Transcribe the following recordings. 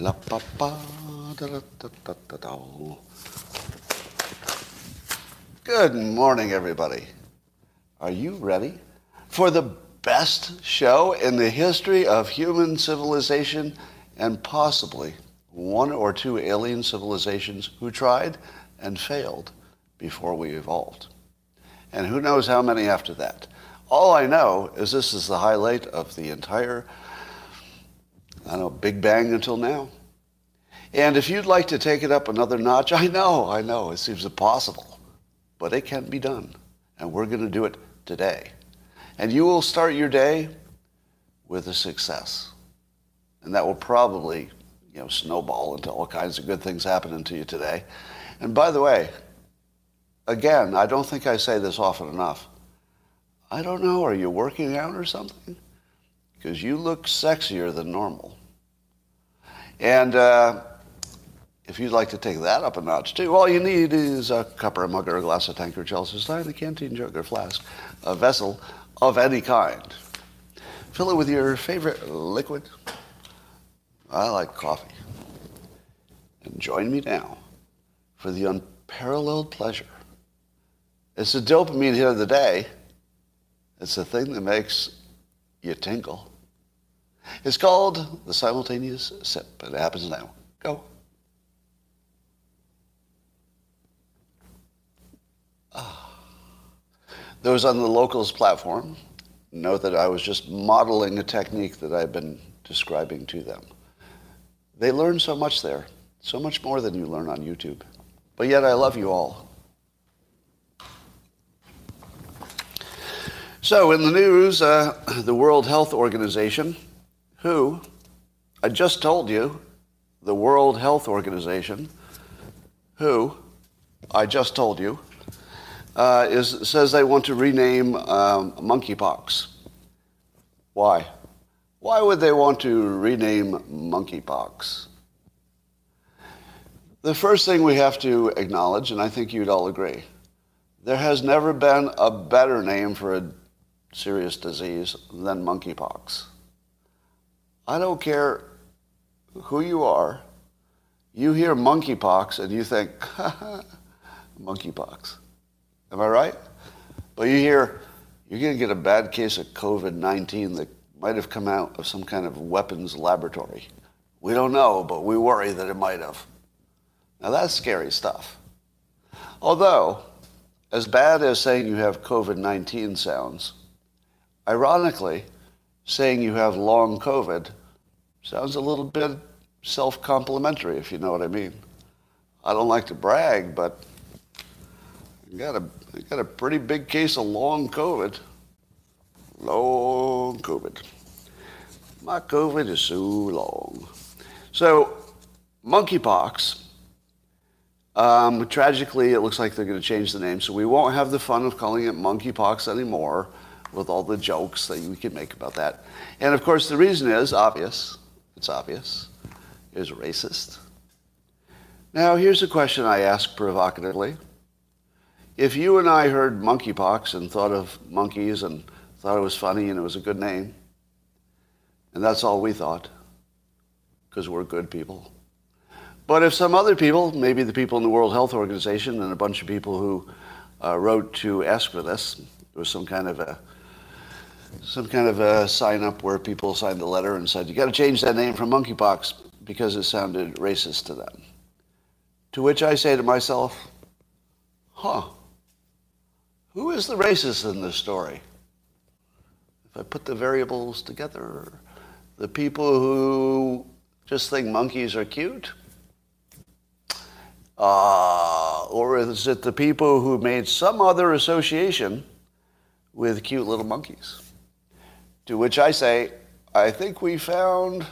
La pa pa da da da da da. Good morning, everybody. Are you ready for the best show in the history of human civilization and possibly one or two alien civilizations who tried and failed before we evolved? And who knows how many after that? All I know is this is the highlight of the entire, Big Bang until now. And if you'd like to take it up another notch, I know, it seems impossible, but it can be done. And we're going to do it today. And you will start your day with a success. And that will probably, snowball into all kinds of good things happening to you today. And by the way, again, I don't think I say this often enough. I don't know, are you working out or something? Because you look sexier than normal. And if you'd like to take that up a notch, too, all you need is a cup or a mug or a glass, a tanker, chalice, stein, a canteen jug or flask, a vessel of any kind. Fill it with your favorite liquid. I like coffee. And join me now for the unparalleled pleasure. It's the dopamine hit of the day. It's the thing that makes you tingle. It's called the simultaneous sip. It happens now. Go. Ah. Those on the Locals platform know that I was just modeling a technique that I've been describing to them. They learn so much there, so much more than you learn on YouTube. But yet I love you all. So in the news, the World Health Organization, who, I just told you, the World Health Organization, who, I just told you, says they want to rename monkeypox. Why? Why would they want to rename monkeypox? The first thing we have to acknowledge, and I think you'd all agree, there has never been a better name for a serious disease than monkeypox. I don't care who you are, you hear monkeypox and you think, monkeypox. Am I right? But you hear, you're going to get a bad case of COVID-19 that might have come out of some kind of weapons laboratory. We don't know, but we worry that it might have. Now that's scary stuff. Although, as bad as saying you have COVID-19 sounds, ironically, saying you have long COVID sounds a little bit self-complimentary, if you know what I mean. I don't like to brag, but I got a pretty big case of long COVID. Long COVID. My COVID is so long. So, monkeypox. Tragically, it looks like they're going to change the name, so we won't have the fun of calling it monkeypox anymore, with all the jokes that we can make about that. And of course, the reason is obvious. It's obvious. It is racist. Now, here's a question I ask provocatively. If you and I heard monkeypox and thought of monkeys and thought it was funny and it was a good name, and that's all we thought, because we're good people. But if some other people, maybe the people in the World Health Organization and a bunch of people who wrote to ask for this, it was some kind of a sign up where people signed a letter and said, you got to change that name from monkeypox because it sounded racist to them. To which I say to myself, who is the racist in this story? If I put the variables together, the people who just think monkeys are cute? Or is it the people who made some other association with cute little monkeys? To which I say, I think we found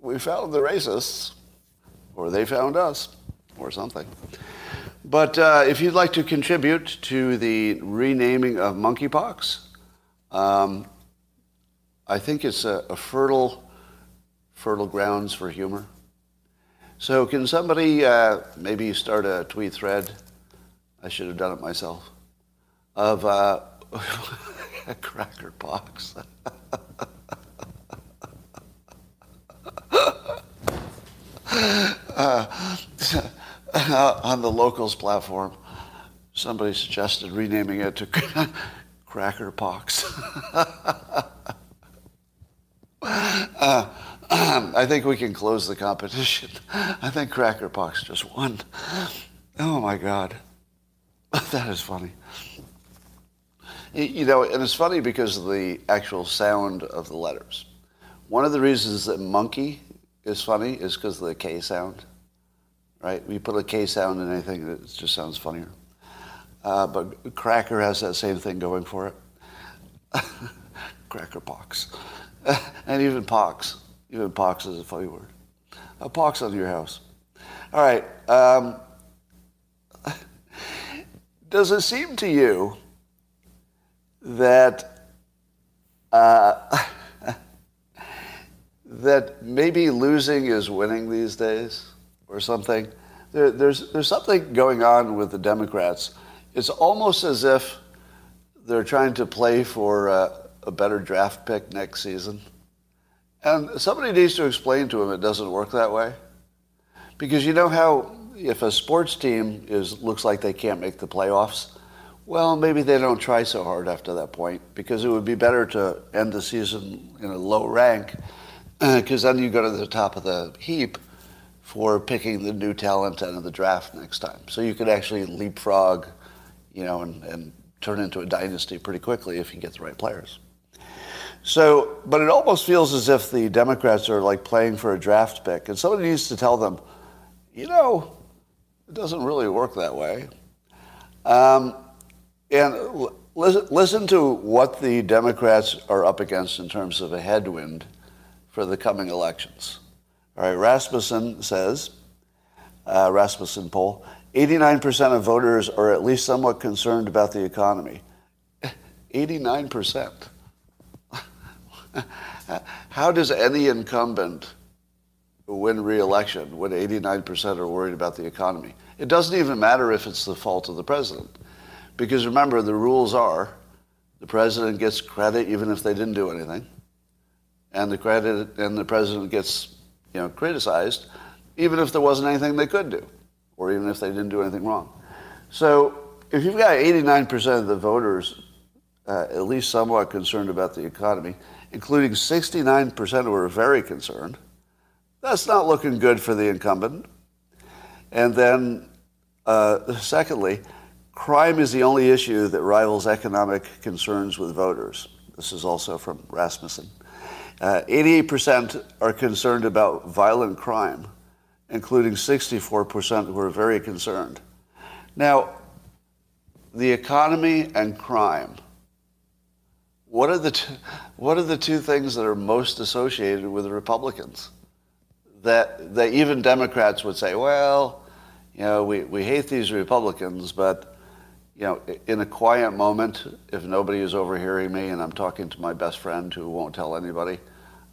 the racists, or they found us, or something. But if you'd like to contribute to the renaming of monkeypox, I think it's a fertile grounds for humor. So can somebody maybe start a tweet thread? I should have done it myself. Of cracker pox. On the Locals platform, somebody suggested renaming it to Cracker Pox. I think we can close the competition. I think Cracker Pox just won. Oh, my God. That is funny. You know, and it's funny because of the actual sound of the letters. One of the reasons that monkey is funny is because of the K sound, right? We put a K sound in anything, it just sounds funnier. But cracker has that same thing going for it. Cracker pox. And even pox. Even pox is a funny word. A pox on your house. All right. Does it seem to you that that maybe losing is winning these days or something? There's something going on with the Democrats. It's almost as if they're trying to play for a better draft pick next season. And somebody needs to explain to them it doesn't work that way. Because you know how if a sports team looks like they can't make the playoffs, well, maybe they don't try so hard after that point, because it would be better to end the season in a low rank, because then you go to the top of the heap for picking the new talent out of the draft next time. So you could actually leapfrog, you know, and turn into a dynasty pretty quickly if you get the right players. So, but it almost feels as if the Democrats are like playing for a draft pick, and somebody needs to tell them, you know, it doesn't really work that way. And listen to what the Democrats are up against in terms of a headwind for the coming elections. All right, Rasmussen says, Rasmussen poll, 89% of voters are at least somewhat concerned about the economy. 89%. How does any incumbent win re-election when 89% are worried about the economy? It doesn't even matter if it's the fault of the president. Because remember, the rules are the president gets credit even if they didn't do anything, and the president gets, you know, criticized even if there wasn't anything they could do, or even if they didn't do anything wrong. So if you've got 89% of the voters at least somewhat concerned about the economy, including 69% who are very concerned, that's not looking good for the incumbent. And then, secondly, crime is the only issue that rivals economic concerns with voters. This is also from Rasmussen. 88% are concerned about violent crime, including 64% who are very concerned. Now, the economy and crime, what are the two things that are most associated with the Republicans? That even Democrats would say, well, you know, we hate these Republicans, but you know, in a quiet moment, if nobody is overhearing me and I'm talking to my best friend who won't tell anybody,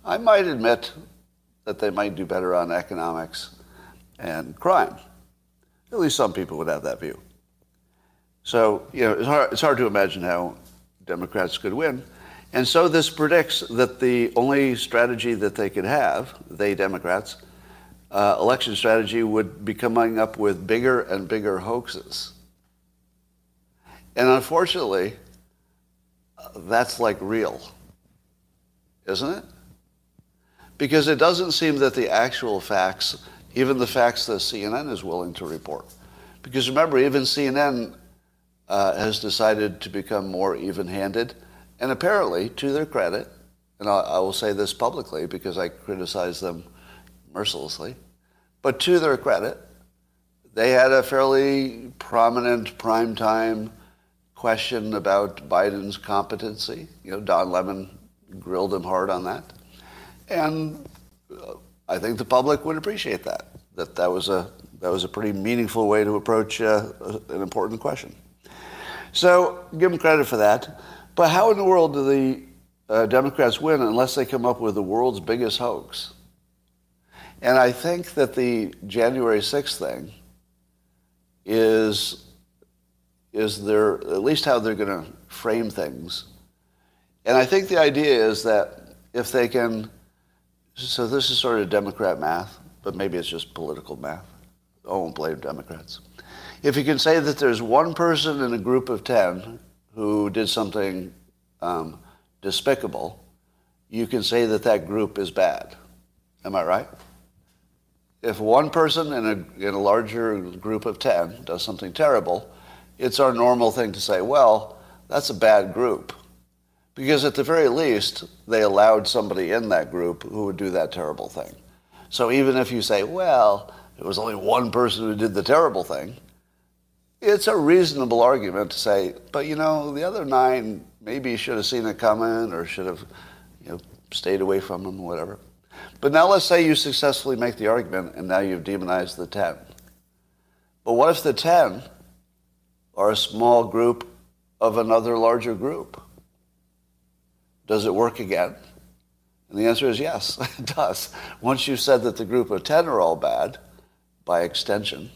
I might admit that they might do better on economics and crime. At least some people would have that view. So, you know, it's hard to imagine how Democrats could win. And so this predicts that the only strategy that they could have, they Democrats, election strategy would be coming up with bigger and bigger hoaxes. And unfortunately, that's like real, isn't it? Because it doesn't seem that the actual facts, even the facts that CNN is willing to report. Because remember, even CNN has decided to become more even-handed. And apparently, to their credit, and I will say this publicly because I criticize them mercilessly, but to their credit, they had a fairly prominent primetime question about Biden's competency. You know, Don Lemon grilled him hard on that. And I think the public would appreciate that was a pretty meaningful way to approach an important question. So give them credit for that. But how in the world do the Democrats win unless they come up with the world's biggest hoax? And I think that the January 6th thing is their, at least how they're going to frame things. And I think the idea is that if they can, so this is sort of Democrat math, but maybe it's just political math. I won't blame Democrats. If you can say that there's one person in a group of 10 who did something despicable, you can say that that group is bad. Am I right? If one person in a larger group of 10 does something terrible, it's our normal thing to say, well, that's a bad group. Because at the very least, they allowed somebody in that group who would do that terrible thing. So even if you say, well, it was only one person who did the terrible thing, it's a reasonable argument to say, but you know, the other 9 maybe should have seen it coming or should have, you know, stayed away from them, whatever. But now let's say you successfully make the argument and now you've demonized the 10. But what if the 10 are a small group of another larger group? Does it work again? And the answer is yes, it does. Once you've said that the group of 10 are all bad, by extension,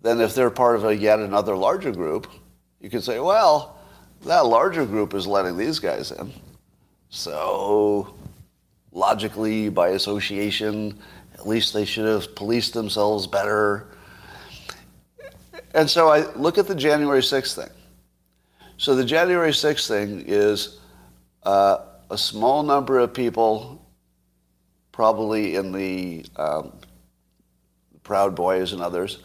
then if they're part of a yet another larger group, you can say, well, that larger group is letting these guys in. So logically, by association, at least they should have policed themselves better. And so I look at the January 6th thing. So the January 6th thing is a small number of people, probably in the Proud Boys and others,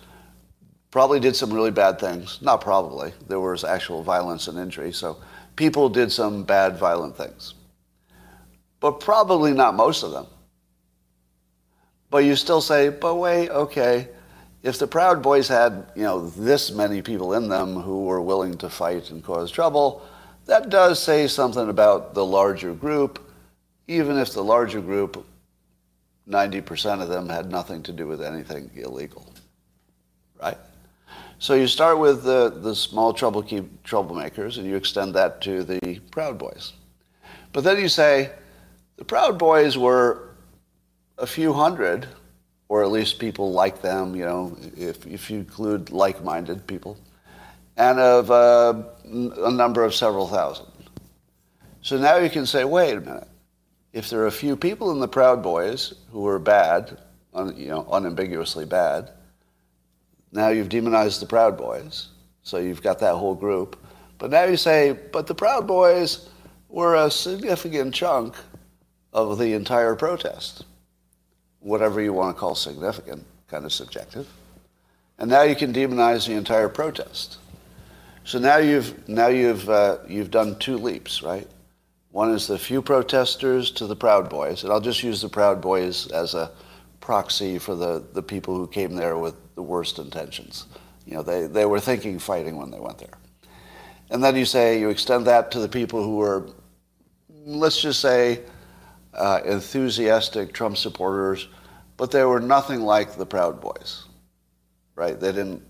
probably did some really bad things. Not probably. There was actual violence and injury. So people did some bad, violent things. But probably not most of them. But you still say, but wait, okay, if the Proud Boys had, you know, this many people in them who were willing to fight and cause trouble, that does say something about the larger group, even if the larger group, 90% of them had nothing to do with anything illegal, right? So you start with the small troublemakers, and you extend that to the Proud Boys. But then you say, the Proud Boys were a few hundred, or at least people like them, you know, if you include like-minded people, and of a number of several thousand. So now you can say, wait a minute. If there are a few people in the Proud Boys who are bad, unambiguously bad, now you've demonized the Proud Boys, so you've got that whole group. But now you say, but the Proud Boys were a significant chunk of the entire protest, whatever you want to call significant, kind of subjective. And now you can demonize the entire protest. So now you've done two leaps, right? One is the few protesters to the Proud Boys, and I'll just use the Proud Boys as a proxy for the people who came there with the worst intentions. You know, they were thinking fighting when they went there. And then you say, you extend that to the people who were, let's just say, enthusiastic Trump supporters, but they were nothing like the Proud Boys, right? They didn't,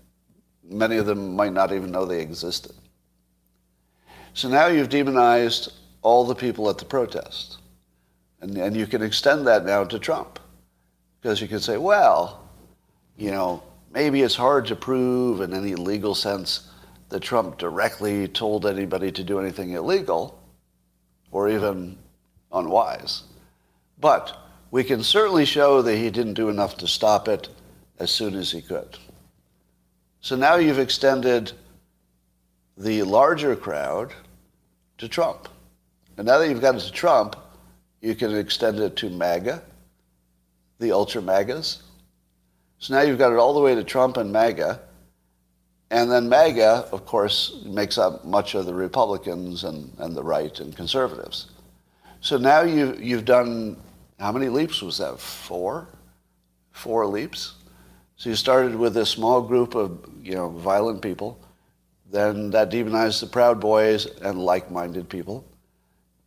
many of them might not even know they existed. So now you've demonized all the people at the protest. And you can extend that now to Trump. Because you can say, well, you know, maybe it's hard to prove in any legal sense that Trump directly told anybody to do anything illegal or even unwise. But we can certainly show that he didn't do enough to stop it as soon as he could. So now you've extended the larger crowd to Trump. And now that you've got it to Trump, you can extend it to MAGA, the ultra MAGAs. So now you've got it all the way to Trump and MAGA. And then MAGA, of course, makes up much of the Republicans and the right and conservatives. So now you've done, how many leaps was that? Four leaps. So you started with this small group of, you know, violent people. Then that demonized the Proud Boys and like-minded people.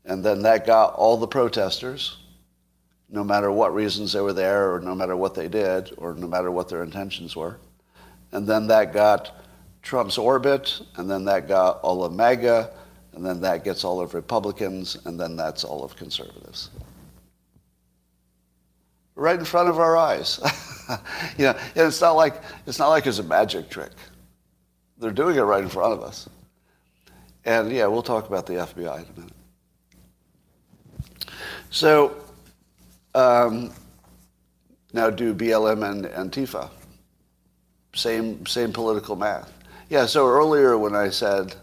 And then that got all the protesters, no matter what reasons they were there or no matter what they did or no matter what their intentions were. And then that got Trump's orbit, and then that got all of MAGA, and then that gets all of Republicans, and then that's all of conservatives. Right in front of our eyes. You know, and it's not like it's a magic trick. They're doing it right in front of us. And yeah, we'll talk about the FBI in a minute. So now do BLM and Antifa. Same political math. Yeah, so earlier when I said,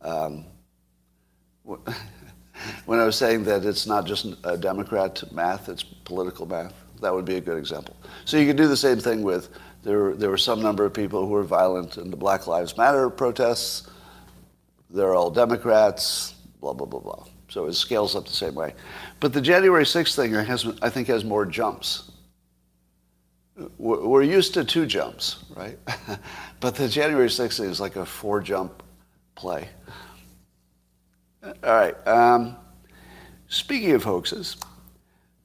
when I was saying that it's not just a Democrat math, it's political math, that would be a good example. So you could do the same thing with, there were some number of people who were violent in the Black Lives Matter protests, they're all Democrats, blah, blah, blah, blah. So it scales up the same way. But the January 6th thing, I think, has more jumps. We're used to 2 jumps, right? But the January 6th thing is like a 4-jump play. All right. Speaking of hoaxes,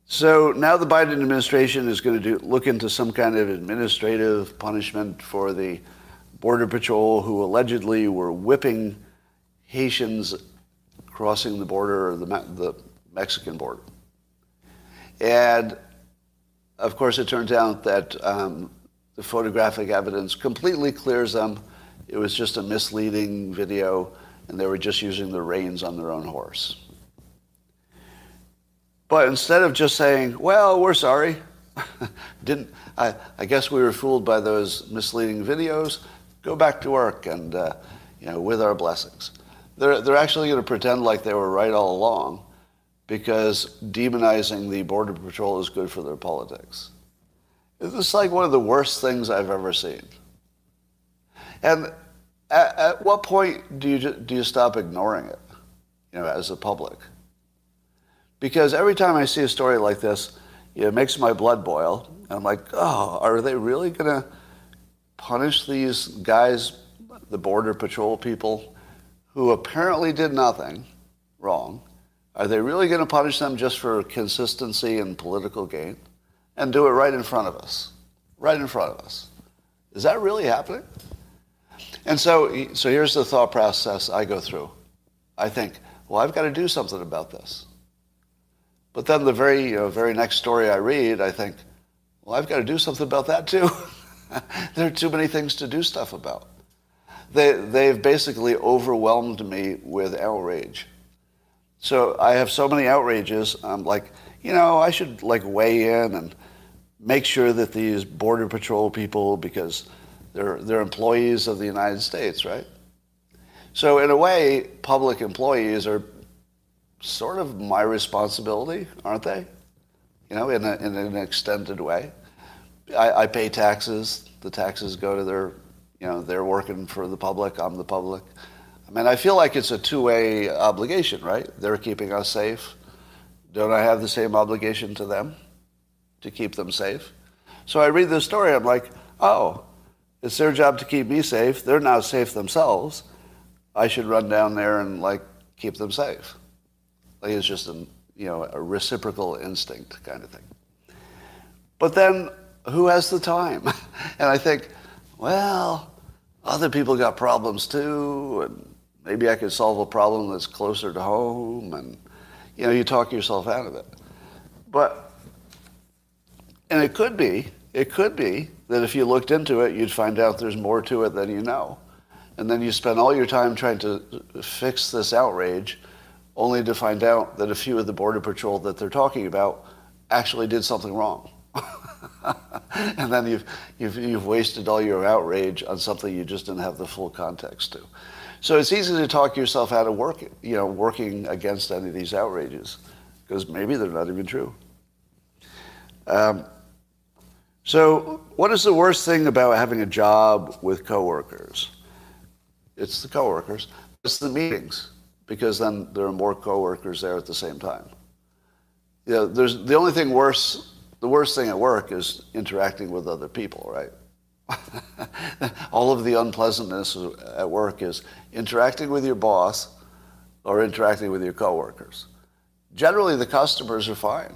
so now the Biden administration is going to look into some kind of administrative punishment for the Border Patrol who allegedly were whipping Haitians crossing the border, or the Mexican border. And, of course, it turns out that the photographic evidence completely clears them. It was just a misleading video, and they were just using the reins on their own horse. But instead of just saying, well, we're sorry, I guess we were fooled by those misleading videos, go back to work and, with our blessings. They're actually going to pretend like they were right all along, because demonizing the Border Patrol is good for their politics. It's like one of the worst things I've ever seen. And at what point do you stop ignoring it, as the public? Because every time I see a story like this, it makes my blood boil. And I'm like, oh, are they really going to punish these guys, the Border Patrol people, who apparently did nothing wrong? Are they really going to punish them just for consistency and political gain? And do it right in front of us. Right in front of us. Is that really happening? And so here's the thought process I go through. I think, well, I've got to do something about this. But then the very next story I read, I think, well, I've got to do something about that too. There are too many things to do stuff about. They've basically overwhelmed me with outrage. So I have so many outrages, I'm like, I should weigh in and make sure that these Border Patrol people, because they're employees of the United States, right? So in a way, public employees are sort of my responsibility, aren't they? In an extended way. I pay taxes, the taxes go to their, they're working for the public, I'm the public. I mean, I feel like it's a two-way obligation, right? They're keeping us safe. Don't I have the same obligation to them to keep them safe? So I read this story, I'm like, oh, it's their job to keep me safe. They're not safe themselves. I should run down there and, keep them safe. It's just, a reciprocal instinct kind of thing. But then, who has the time? And I think, well, other people got problems too, and maybe I could solve a problem that's closer to home, and you talk yourself out of it. But it could be that if you looked into it, you'd find out there's more to it than you know, and then you spend all your time trying to fix this outrage, only to find out that a few of the Border Patrol that they're talking about actually did something wrong. And then you've wasted all your outrage on something you just didn't have the full context to. So it's easy to talk yourself out of working against any of these outrages, because maybe they're not even true. So what is the worst thing about having a job with coworkers? It's the coworkers. It's the meetings, because then there are more coworkers there at the same time. There's the only thing worse. The worst thing at work is interacting with other people, right? All of the unpleasantness at work is interacting with your boss or interacting with your coworkers. Generally, the customers are fine.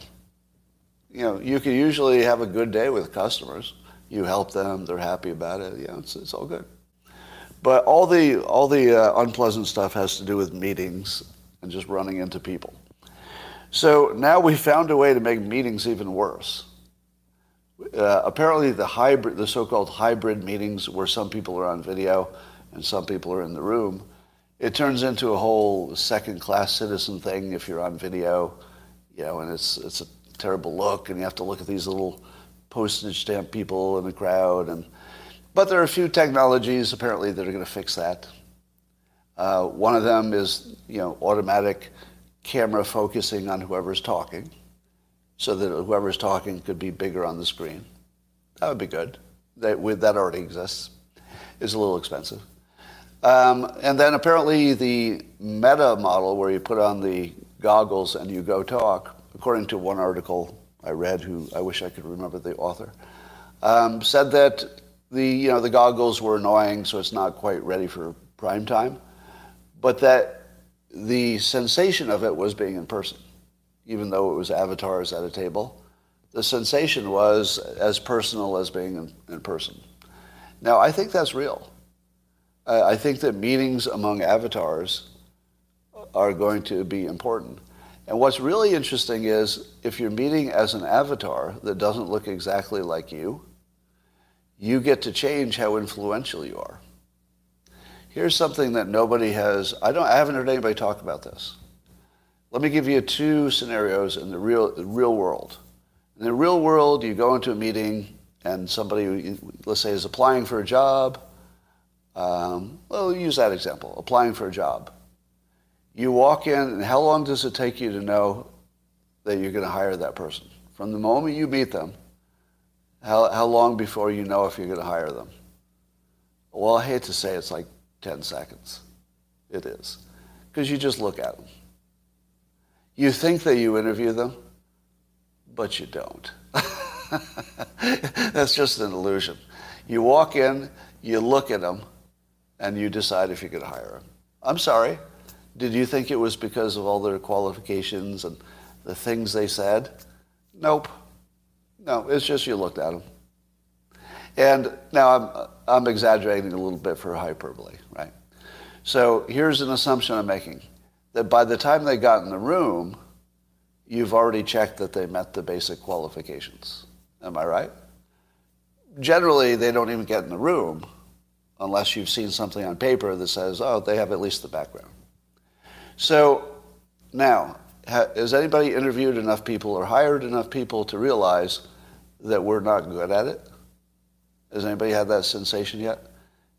You can usually have a good day with customers. You help them; they're happy about it. It's all good. But all the unpleasant stuff has to do with meetings and just running into people. So now we found a way to make meetings even worse. Apparently the so-called hybrid meetings, where some people are on video and some people are in the room, it turns into a whole second-class citizen thing if you're on video, and it's a terrible look, and you have to look at these little postage stamp people in the crowd. But there are a few technologies, apparently, that are going to fix that. One of them is, automatic camera focusing on whoever's talking, so that whoever's talking could be bigger on the screen. That would be good. That already exists. It's a little expensive. And then apparently the Meta model, where you put on the goggles and you go talk, according to one article I read, who I wish I could remember the author, said that the goggles were annoying, so it's not quite ready for prime time, but that the sensation of it was being in person, even though it was avatars at a table. The sensation was as personal as being in person. Now, I think that's real. I think that meetings among avatars are going to be important. And what's really interesting is if you're meeting as an avatar that doesn't look exactly like you, you get to change how influential you are. Here's something that nobody has. I haven't heard anybody talk about this. Let me give you two scenarios in the real world. In the real world, you go into a meeting and somebody, let's say, is applying for a job. Well, use that example, applying for a job. You walk in, and how long does it take you to know that you're going to hire that person? From the moment you meet them, how long before you know if you're going to hire them? Well, I hate to say it's like 10 seconds. It is. Because you just look at them. You think that you interview them, but you don't. That's just an illusion. You walk in, you look at them, and you decide if you're going to hire them. I'm sorry. Did you think it was because of all their qualifications and the things they said? Nope. No, it's just you looked at them. And now I'm exaggerating a little bit for hyperbole, right? So here's an assumption I'm making, that by the time they got in the room, you've already checked that they met the basic qualifications. Am I right? Generally, they don't even get in the room unless you've seen something on paper that says, oh, they have at least the background. So now, has anybody interviewed enough people or hired enough people to realize that we're not good at it? Has anybody had that sensation yet?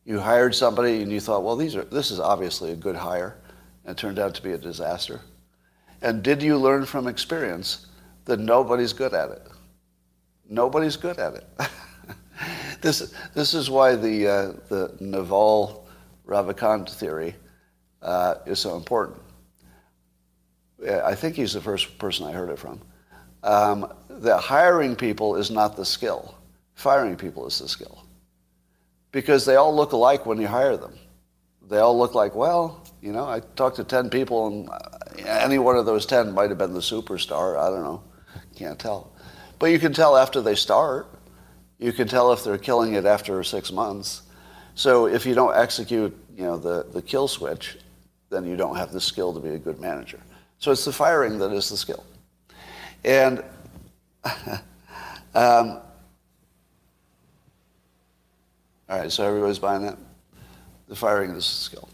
You hired somebody and you thought, well, this is obviously a good hire, and it turned out to be a disaster. And did you learn from experience that nobody's good at it? Nobody's good at it. This is why the Naval Ravikant theory is so important. I think he's the first person I heard it from. That hiring people is not the skill. Firing people is the skill. Because they all look alike when you hire them. They all look like, well, I talked to 10 people, and any one of those 10 might have been the superstar. I don't know. Can't tell. But you can tell after they start. You can tell if they're killing it after 6 months. So if you don't execute, the kill switch, then you don't have the skill to be a good manager. So it's the firing that is the skill. And all right, so everybody's buying that? The firing is the skill.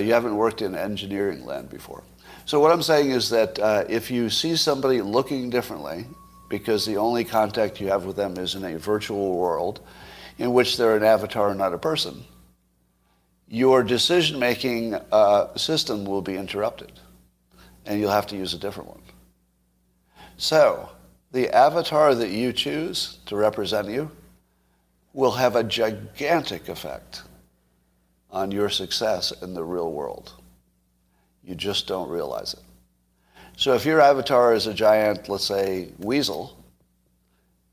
You haven't worked in engineering land before. So what I'm saying is that if you see somebody looking differently, because the only contact you have with them is in a virtual world in which they're an avatar and not a person, your decision-making system will be interrupted, and you'll have to use a different one. So the avatar that you choose to represent you will have a gigantic effect on your success in the real world. You just don't realize it. So if your avatar is a giant, let's say, weasel,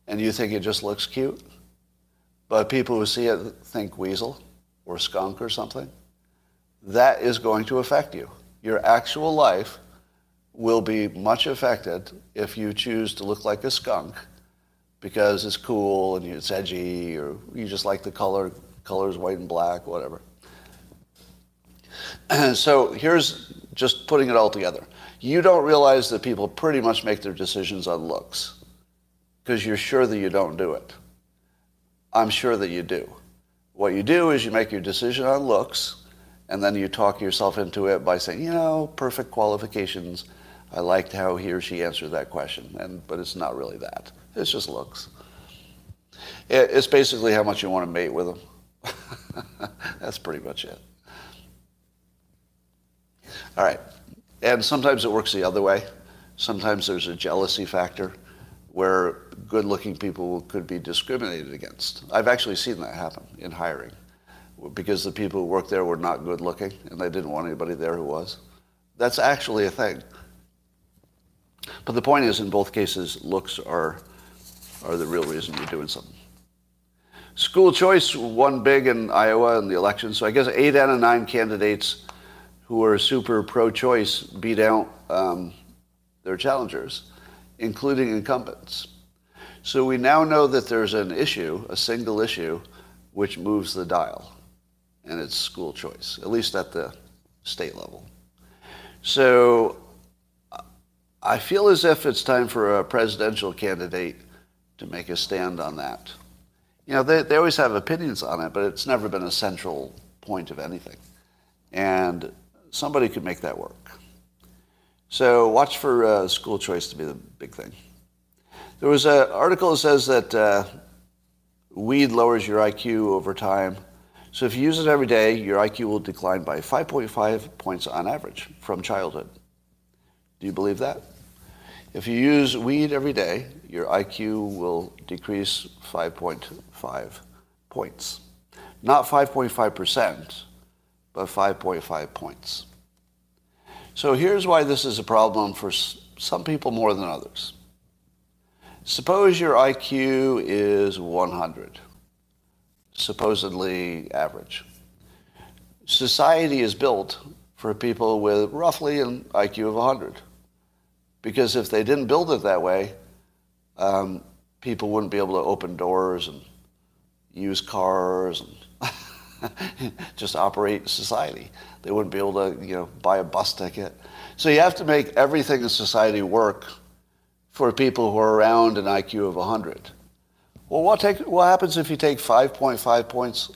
and you think it just looks cute, but people who see it think weasel or skunk or something, that is going to affect you. Your actual life will be much affected if you choose to look like a skunk because it's cool and it's edgy, or you just like the colors white and black, whatever. So here's just putting it all together. You don't realize that people pretty much make their decisions on looks because you're sure that you don't do it. I'm sure that you do. What you do is you make your decision on looks, and then you talk yourself into it by saying, perfect qualifications. I liked how he or she answered that question, but it's not really that. It's just looks. It's basically how much you want to mate with them. That's pretty much it. All right. And sometimes it works the other way. Sometimes there's a jealousy factor where good-looking people could be discriminated against. I've actually seen that happen in hiring because the people who worked there were not good-looking and they didn't want anybody there who was. That's actually a thing. But the point is, in both cases, looks are the real reason you're doing something. School choice won big in Iowa in the election. So I guess 8 out of 9 candidates who are super pro-choice beat out their challengers, including incumbents. So we now know that there's an issue, a single issue, which moves the dial, and it's school choice, at least at the state level. So I feel as if it's time for a presidential candidate to make a stand on that. You know, they always have opinions on it, but it's never been a central point of anything. And somebody could make that work. So watch for school choice to be the big thing. There was an article that says that weed lowers your IQ over time. So if you use it every day, your IQ will decline by 5.5 points on average from childhood. Do you believe that? If you use weed every day, your IQ will decrease 5.5 points. Not 5.5%, but 5.5 points. So here's why this is a problem for some people more than others. Suppose your IQ is 100, supposedly average. Society is built for people with roughly an IQ of 100. Because if they didn't build it that way, people wouldn't be able to open doors and use cars and just operate society. They wouldn't be able to, you know, buy a bus ticket. So you have to make everything in society work for people who are around an IQ of 100. Well, what happens if you take 5.5 points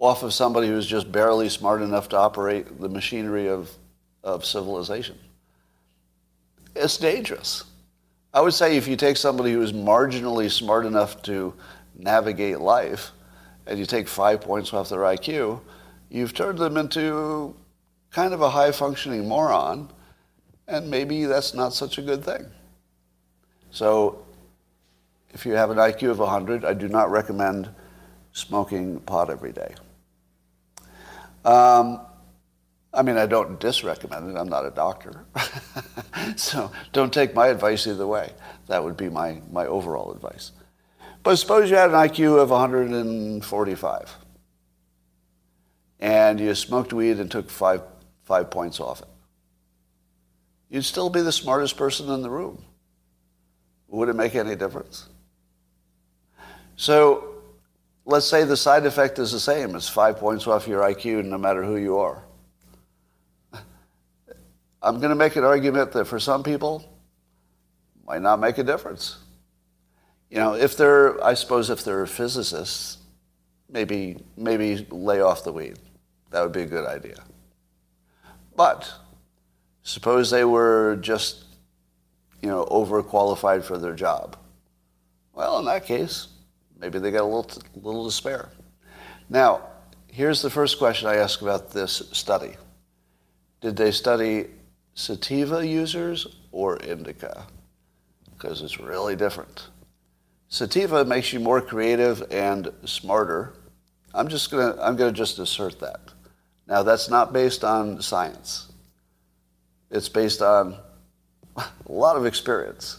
off of somebody who's just barely smart enough to operate the machinery of civilization? It's dangerous. I would say if you take somebody who is marginally smart enough to navigate life and you take 5 points off their IQ, you've turned them into kind of a high-functioning moron, and maybe that's not such a good thing. So if you have an IQ of 100, I do not recommend smoking pot every day. I mean, I don't disrecommend it. I'm not a doctor. So don't take my advice either way. That would be my overall advice. But suppose you had an IQ of 145, and you smoked weed and took five points off it. You'd still be the smartest person in the room. Would it make any difference? So let's say the side effect is the same. It's 5 points off your IQ no matter who you are. I'm going to make an argument that for some people, might not make a difference. You know, I suppose if they're physicists, maybe lay off the weed. That would be a good idea. But suppose they were just, you know, overqualified for their job. Well, in that case, maybe they got a little to spare. Now, here's the first question I ask about this study. Did they study sativa users or indica? Because it's really different. Sativa makes you more creative and smarter. I'm gonna just assert that. Now, that's not based on science. It's based on a lot of experience.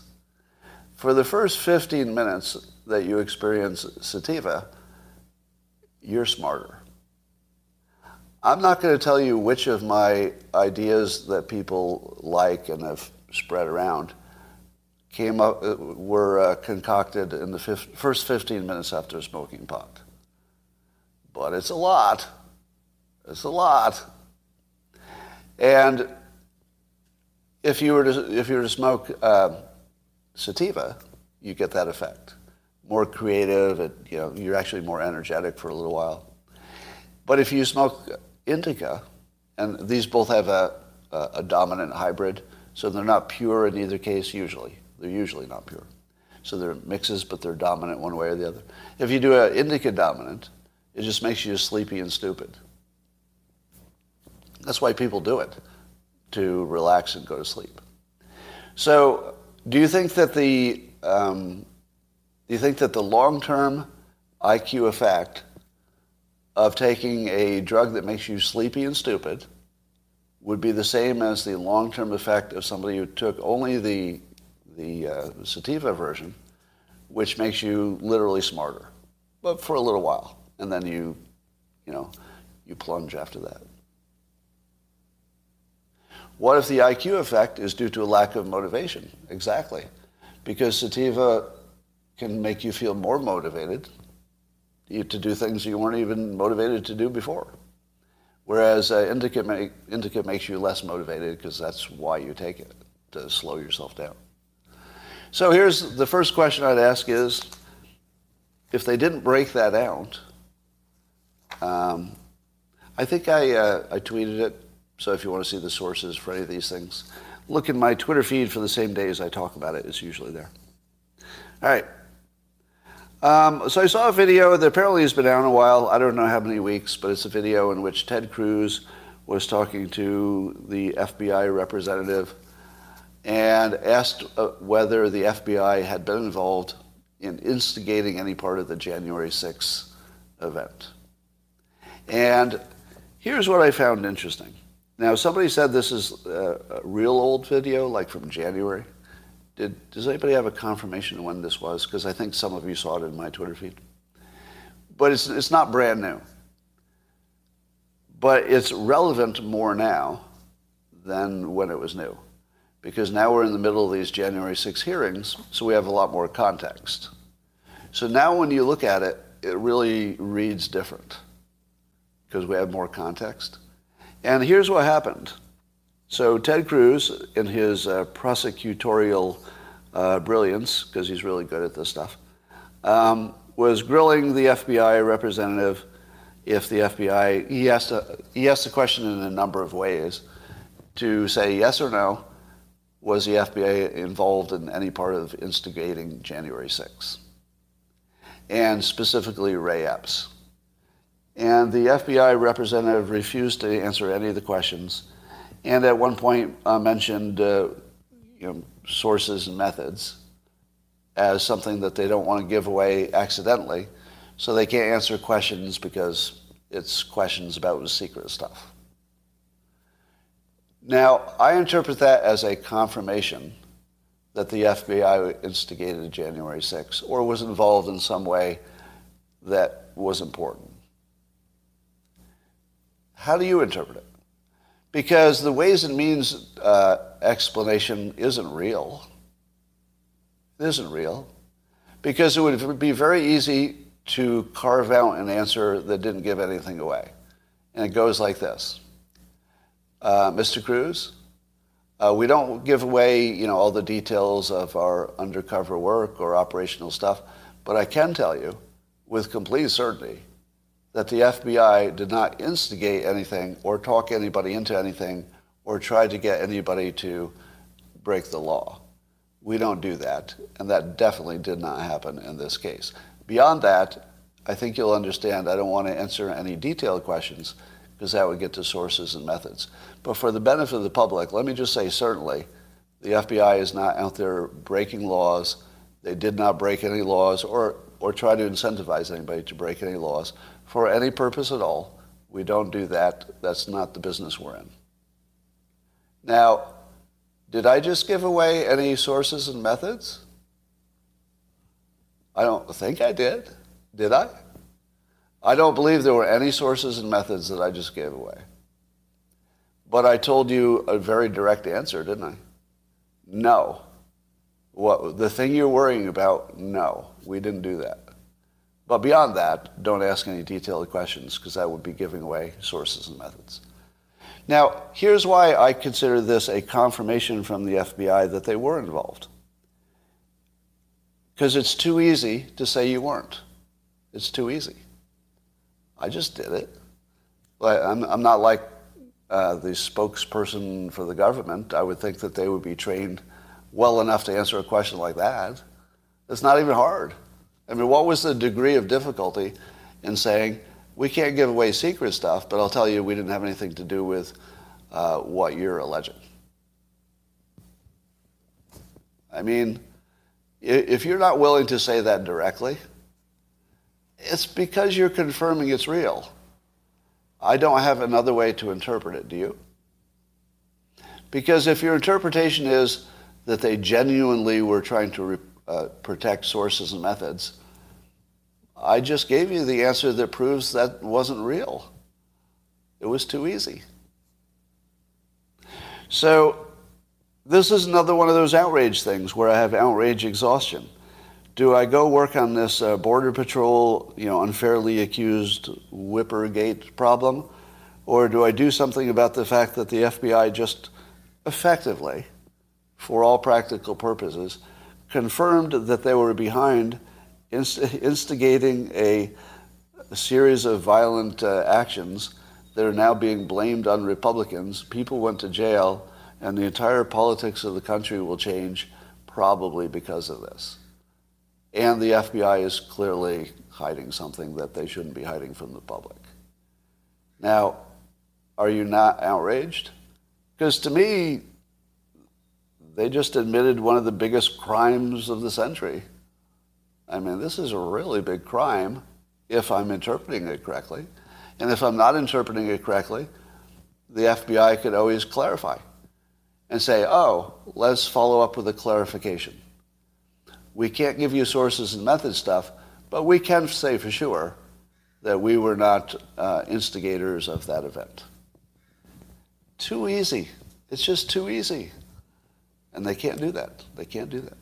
For the first 15 minutes that you experience sativa, you're smarter. I'm not going to tell you which of my ideas that people like and have spread around were concocted in the first 15 minutes after smoking pot. But it's a lot. It's a lot. And if you were to smoke sativa, you get that effect. More creative, and, you know, you're actually more energetic for a little while. But if you smoke indica, and these both have a dominant hybrid, So they're not pure in either case, usually. They're usually not pure. So they're mixes, but they're dominant one way or the other. If you do an indica dominant, it just makes you sleepy and stupid. That's why people do it, to relax and go to sleep. So do you think that the long-term IQ effect of taking a drug that makes you sleepy and stupid would be the same as the long-term effect of somebody who took only the sativa version, which makes you literally smarter, but for a little while, and then you plunge after that? What if the IQ effect is due to a lack of motivation? Exactly. Because sativa can make you feel more motivated to do things you weren't even motivated to do before. Whereas indica makes you less motivated because that's why you take it, to slow yourself down. So here's the first question I'd ask is, if they didn't break that out, I think I tweeted it. So if you want to see the sources for any of these things, look in my Twitter feed for the same days I talk about it. It's usually there. All right. So I saw a video that apparently has been out a while. I don't know how many weeks, but it's a video in which Ted Cruz was talking to the FBI representative and asked whether the FBI had been involved in instigating any part of the January 6th event. And here's what I found interesting. Now, somebody said this is a real old video, like from January. Does anybody have a confirmation of when this was? Because I think some of you saw it in my Twitter feed. But it's not brand new. But it's relevant more now than when it was new, because now we're in the middle of these January 6 hearings, so we have a lot more context. So now when you look at it, it really reads different, because we have more context. And here's what happened. So Ted Cruz, in his prosecutorial brilliance, because he's really good at this stuff, was grilling the FBI representative. If the FBI, he asked the question in a number of ways to say yes or no. Was the FBI involved in any part of instigating January 6th? And specifically Ray Epps. And the FBI representative refused to answer any of the questions, and at one point mentioned sources and methods as something that they don't want to give away accidentally, so they can't answer questions because it's questions about secret stuff. Now, I interpret that as a confirmation that the FBI instigated January 6th or was involved in some way that was important. How do you interpret it? Because the ways and means explanation isn't real. It isn't real. Because it would be very easy to carve out an answer that didn't give anything away. And it goes like this. Mr. Cruz, we don't give away, all the details of our undercover work or operational stuff, but I can tell you with complete certainty that the FBI did not instigate anything or talk anybody into anything or try to get anybody to break the law. We don't do that, and that definitely did not happen in this case. Beyond that, I think you'll understand I don't want to answer any detailed questions because that would get to sources and methods. But for the benefit of the public, let me just say certainly the FBI is not out there breaking laws. They did not break any laws or try to incentivize anybody to break any laws. For any purpose at all, we don't do that. That's not the business we're in. Now, did I just give away any sources and methods? I don't think I did. Did I? I don't believe there were any sources and methods that I just gave away. But I told you a very direct answer, didn't I? No. What, the thing you're worrying about, no. We didn't do that. But beyond that, don't ask any detailed questions because that would be giving away sources and methods. Now, here's why I consider this a confirmation from the FBI that they were involved. Because it's too easy to say you weren't. It's too easy. I just did it. I'm not like the spokesperson for the government, I would think that they would be trained well enough to answer a question like that. It's not even hard. I mean, what was the degree of difficulty in saying, we can't give away secret stuff, but I'll tell you we didn't have anything to do with what you're alleging? I mean, if you're not willing to say that directly, it's because you're confirming it's real. I don't have another way to interpret it, do you? Because if your interpretation is that they genuinely were trying to protect sources and methods, I just gave you the answer that proves that wasn't real. It was too easy. So this is another one of those outrage things where I have outrage exhaustion. Do I go work on this Border Patrol, unfairly accused Whippergate problem? Or do I do something about the fact that the FBI just effectively, for all practical purposes, confirmed that they were behind instigating a series of violent actions that are now being blamed on Republicans? People went to jail, and the entire politics of the country will change probably because of this. And the FBI is clearly hiding something that they shouldn't be hiding from the public. Now, are you not outraged? Because to me, they just admitted one of the biggest crimes of the century. I mean, this is a really big crime if I'm interpreting it correctly. And if I'm not interpreting it correctly, the FBI could always clarify and say, oh, let's follow up with a clarification. We can't give you sources and method stuff, but we can say for sure that we were not instigators of that event. Too easy. It's just too easy. And they can't do that. They can't do that.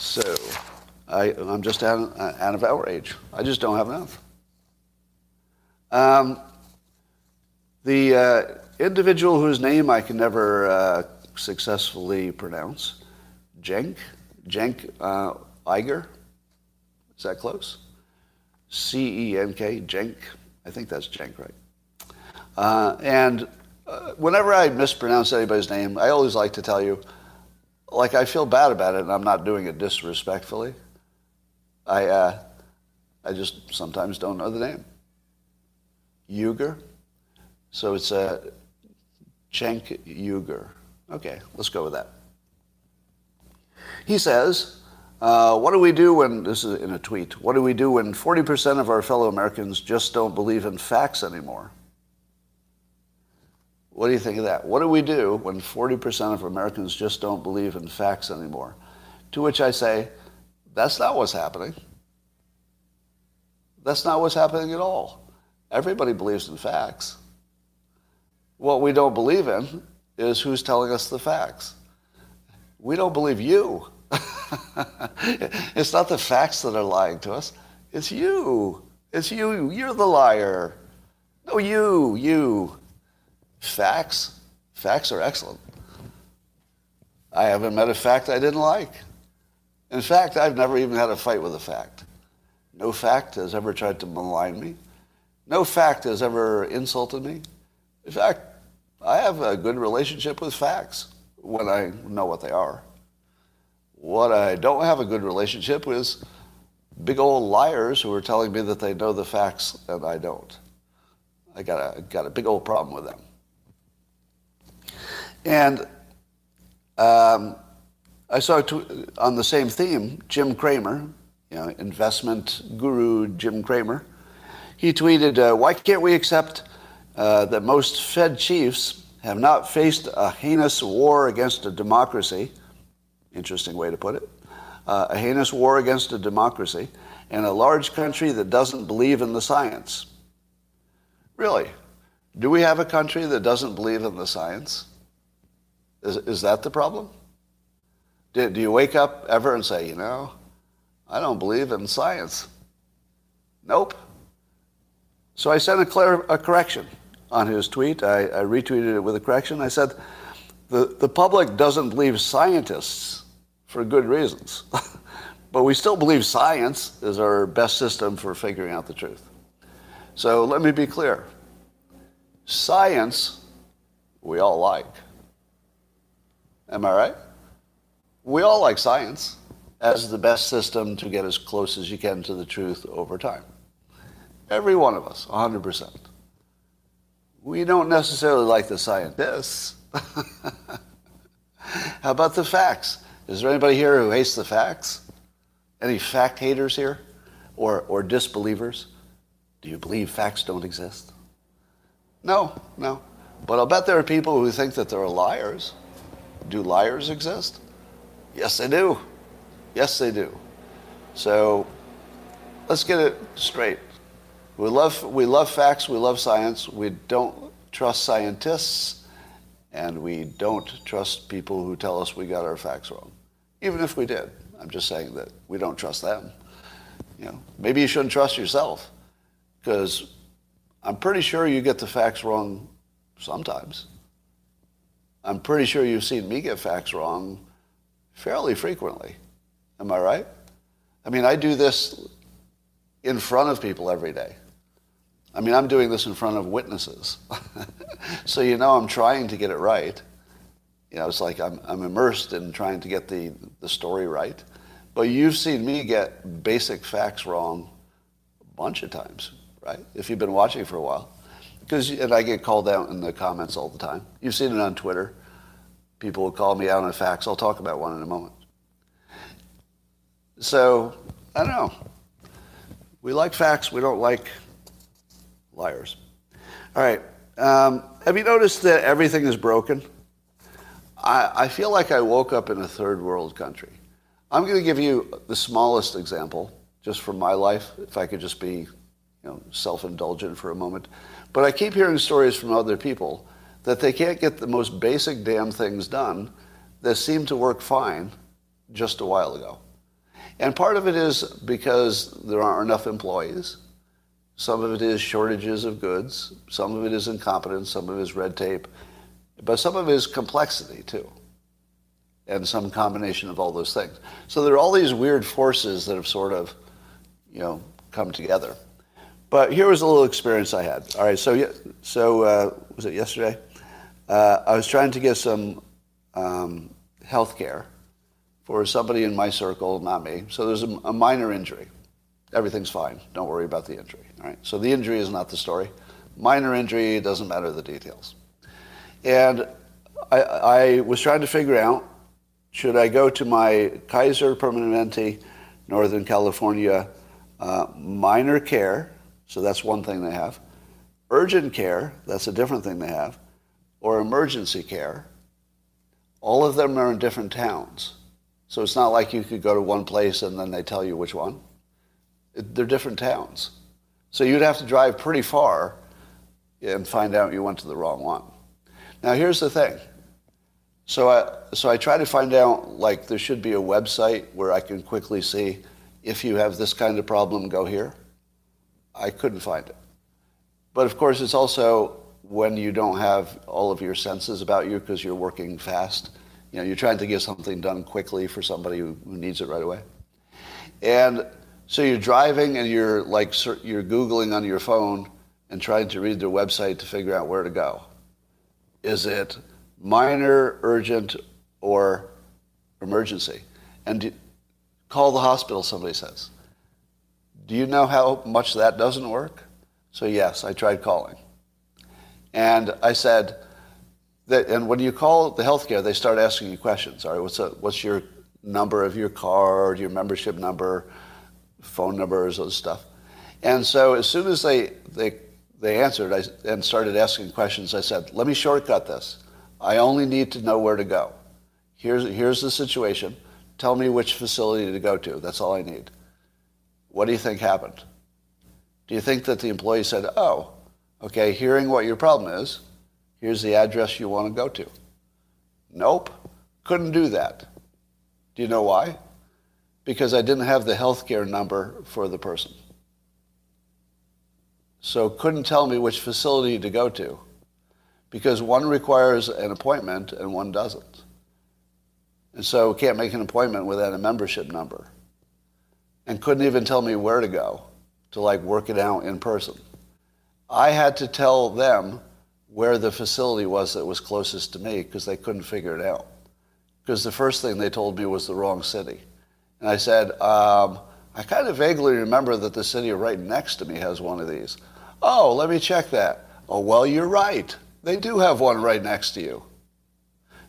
So I'm just out of outrage. I just don't have enough. The individual whose name I can never successfully pronounce, Cenk Uygur. Is that close? C-E-N-K, Cenk. I think that's Cenk, right? Whenever I mispronounce anybody's name, I always like to tell you, like, I feel bad about it, and I'm not doing it disrespectfully. I just sometimes don't know the name. Uygur. So it's a Cenk Uygur. Okay, let's go with that. He says, what do we do when, this is in a tweet, what do we do when 40% of our fellow Americans just don't believe in facts anymore? What do you think of that? What do we do when 40% of Americans just don't believe in facts anymore? To which I say, that's not what's happening. That's not what's happening at all. Everybody believes in facts. What we don't believe in is who's telling us the facts. We don't believe you. It's not the facts that are lying to us. It's you. It's you. You're the liar. No, you. Facts? Facts are excellent. I haven't met a fact I didn't like. In fact, I've never even had a fight with a fact. No fact has ever tried to malign me. No fact has ever insulted me. In fact, I have a good relationship with facts when I know what they are. What I don't have a good relationship with is big old liars who are telling me that they know the facts and I don't. I got a big old problem with them. And I saw on the same theme, Jim Cramer, investment guru Jim Cramer, he tweeted, why can't we accept that most Fed chiefs have not faced a heinous war against a democracy, interesting way to put it, a heinous war against a democracy, and a large country that doesn't believe in the science? Really? Do we have a country that doesn't believe in the science? Is that the problem? Do you wake up ever and say, I don't believe in science? Nope. So I sent a correction on his tweet. I retweeted it with a correction. I said, the public doesn't believe scientists for good reasons, but we still believe science is our best system for figuring out the truth. So let me be clear. science we all like. Am I right? We all like science as the best system to get as close as you can to the truth over time. Every one of us, 100%. We don't necessarily like the scientists. How about the facts? Is there anybody here who hates the facts? Any fact haters here? Or disbelievers? Do you believe facts don't exist? No, no. But I'll bet there are people who think that there are liars. Do liars exist? Yes, they do. Yes, they do. So let's get it straight. We love facts. We love science. We don't trust scientists. And we don't trust people who tell us we got our facts wrong. Even if we did. I'm just saying that we don't trust them. You know, maybe you shouldn't trust yourself, because I'm pretty sure you get the facts wrong sometimes. I'm pretty sure you've seen me get facts wrong fairly frequently. Am I right? I mean, I do this in front of people every day. I mean, I'm doing this in front of witnesses. So you know I'm trying to get it right. You know, it's like I'm immersed in trying to get the story right. But you've seen me get basic facts wrong a bunch of times, right? If you've been watching for a while. And I get called out in the comments all the time. You've seen it on Twitter. People will call me out on facts. I'll talk about one in a moment. So, I don't know. We like facts. We don't like liars. All right. Have you noticed that everything is broken? I feel like I woke up in a third world country. I'm going to give you the smallest example, just from my life, if I could just be, you know, self-indulgent for a moment. But I keep hearing stories from other people that they can't get the most basic damn things done that seemed to work fine just a while ago. And part of it is because there aren't enough employees. Some of it is shortages of goods. Some of it is incompetence. Some of it is red tape. But some of it is complexity, too. And some combination of all those things. So there are all these weird forces that have sort of, you know, come together. But here was a little experience I had. All right, so was it yesterday? I was trying to get some health care for somebody in my circle, not me. So there's a minor injury. Everything's fine. Don't worry about the injury. All right, so the injury is not the story. Minor injury, doesn't matter the details. And I was trying to figure out, should I go to my Kaiser Permanente, Northern California, minor care? So that's one thing they have. Urgent care, that's a different thing they have. Or emergency care. All of them are in different towns. So it's not like you could go to one place and then they tell you which one. They're different towns. So you'd have to drive pretty far and find out you went to the wrong one. Now here's the thing. So I try to find out, like, there should be a website where I can quickly see, if you have this kind of problem, go here. I couldn't find it. But of course, it's also when you don't have all of your senses about you because you're working fast. You know, you're trying to get something done quickly for somebody who needs it right away. And so you're driving and you're Googling on your phone and trying to read their website to figure out where to go. Is it minor, urgent, or emergency? And call the hospital, somebody says. Do you know how much that doesn't work? So yes, I tried calling. And I said, and when you call the healthcare, they start asking you questions. All right, what's your number of your card, your membership number, phone numbers, all this stuff. And so as soon as they answered and started asking questions, I said, let me shortcut this. I only need to know where to go. Here's the situation. Tell me which facility to go to. That's all I need. What do you think happened? Do you think that the employee said, oh, okay, hearing what your problem is, here's the address you want to go to? Nope. Couldn't do that. Do you know why? Because I didn't have the healthcare number for the person. So couldn't tell me which facility to go to, because one requires an appointment and one doesn't. And so can't make an appointment without a membership number. And couldn't even tell me where to go to, like, work it out in person. I had to tell them where the facility was that was closest to me because they couldn't figure it out. Because the first thing they told me was the wrong city. And I said, I kind of vaguely remember that the city right next to me has one of these. Oh, let me check that. Oh, well, you're right. They do have one right next to you.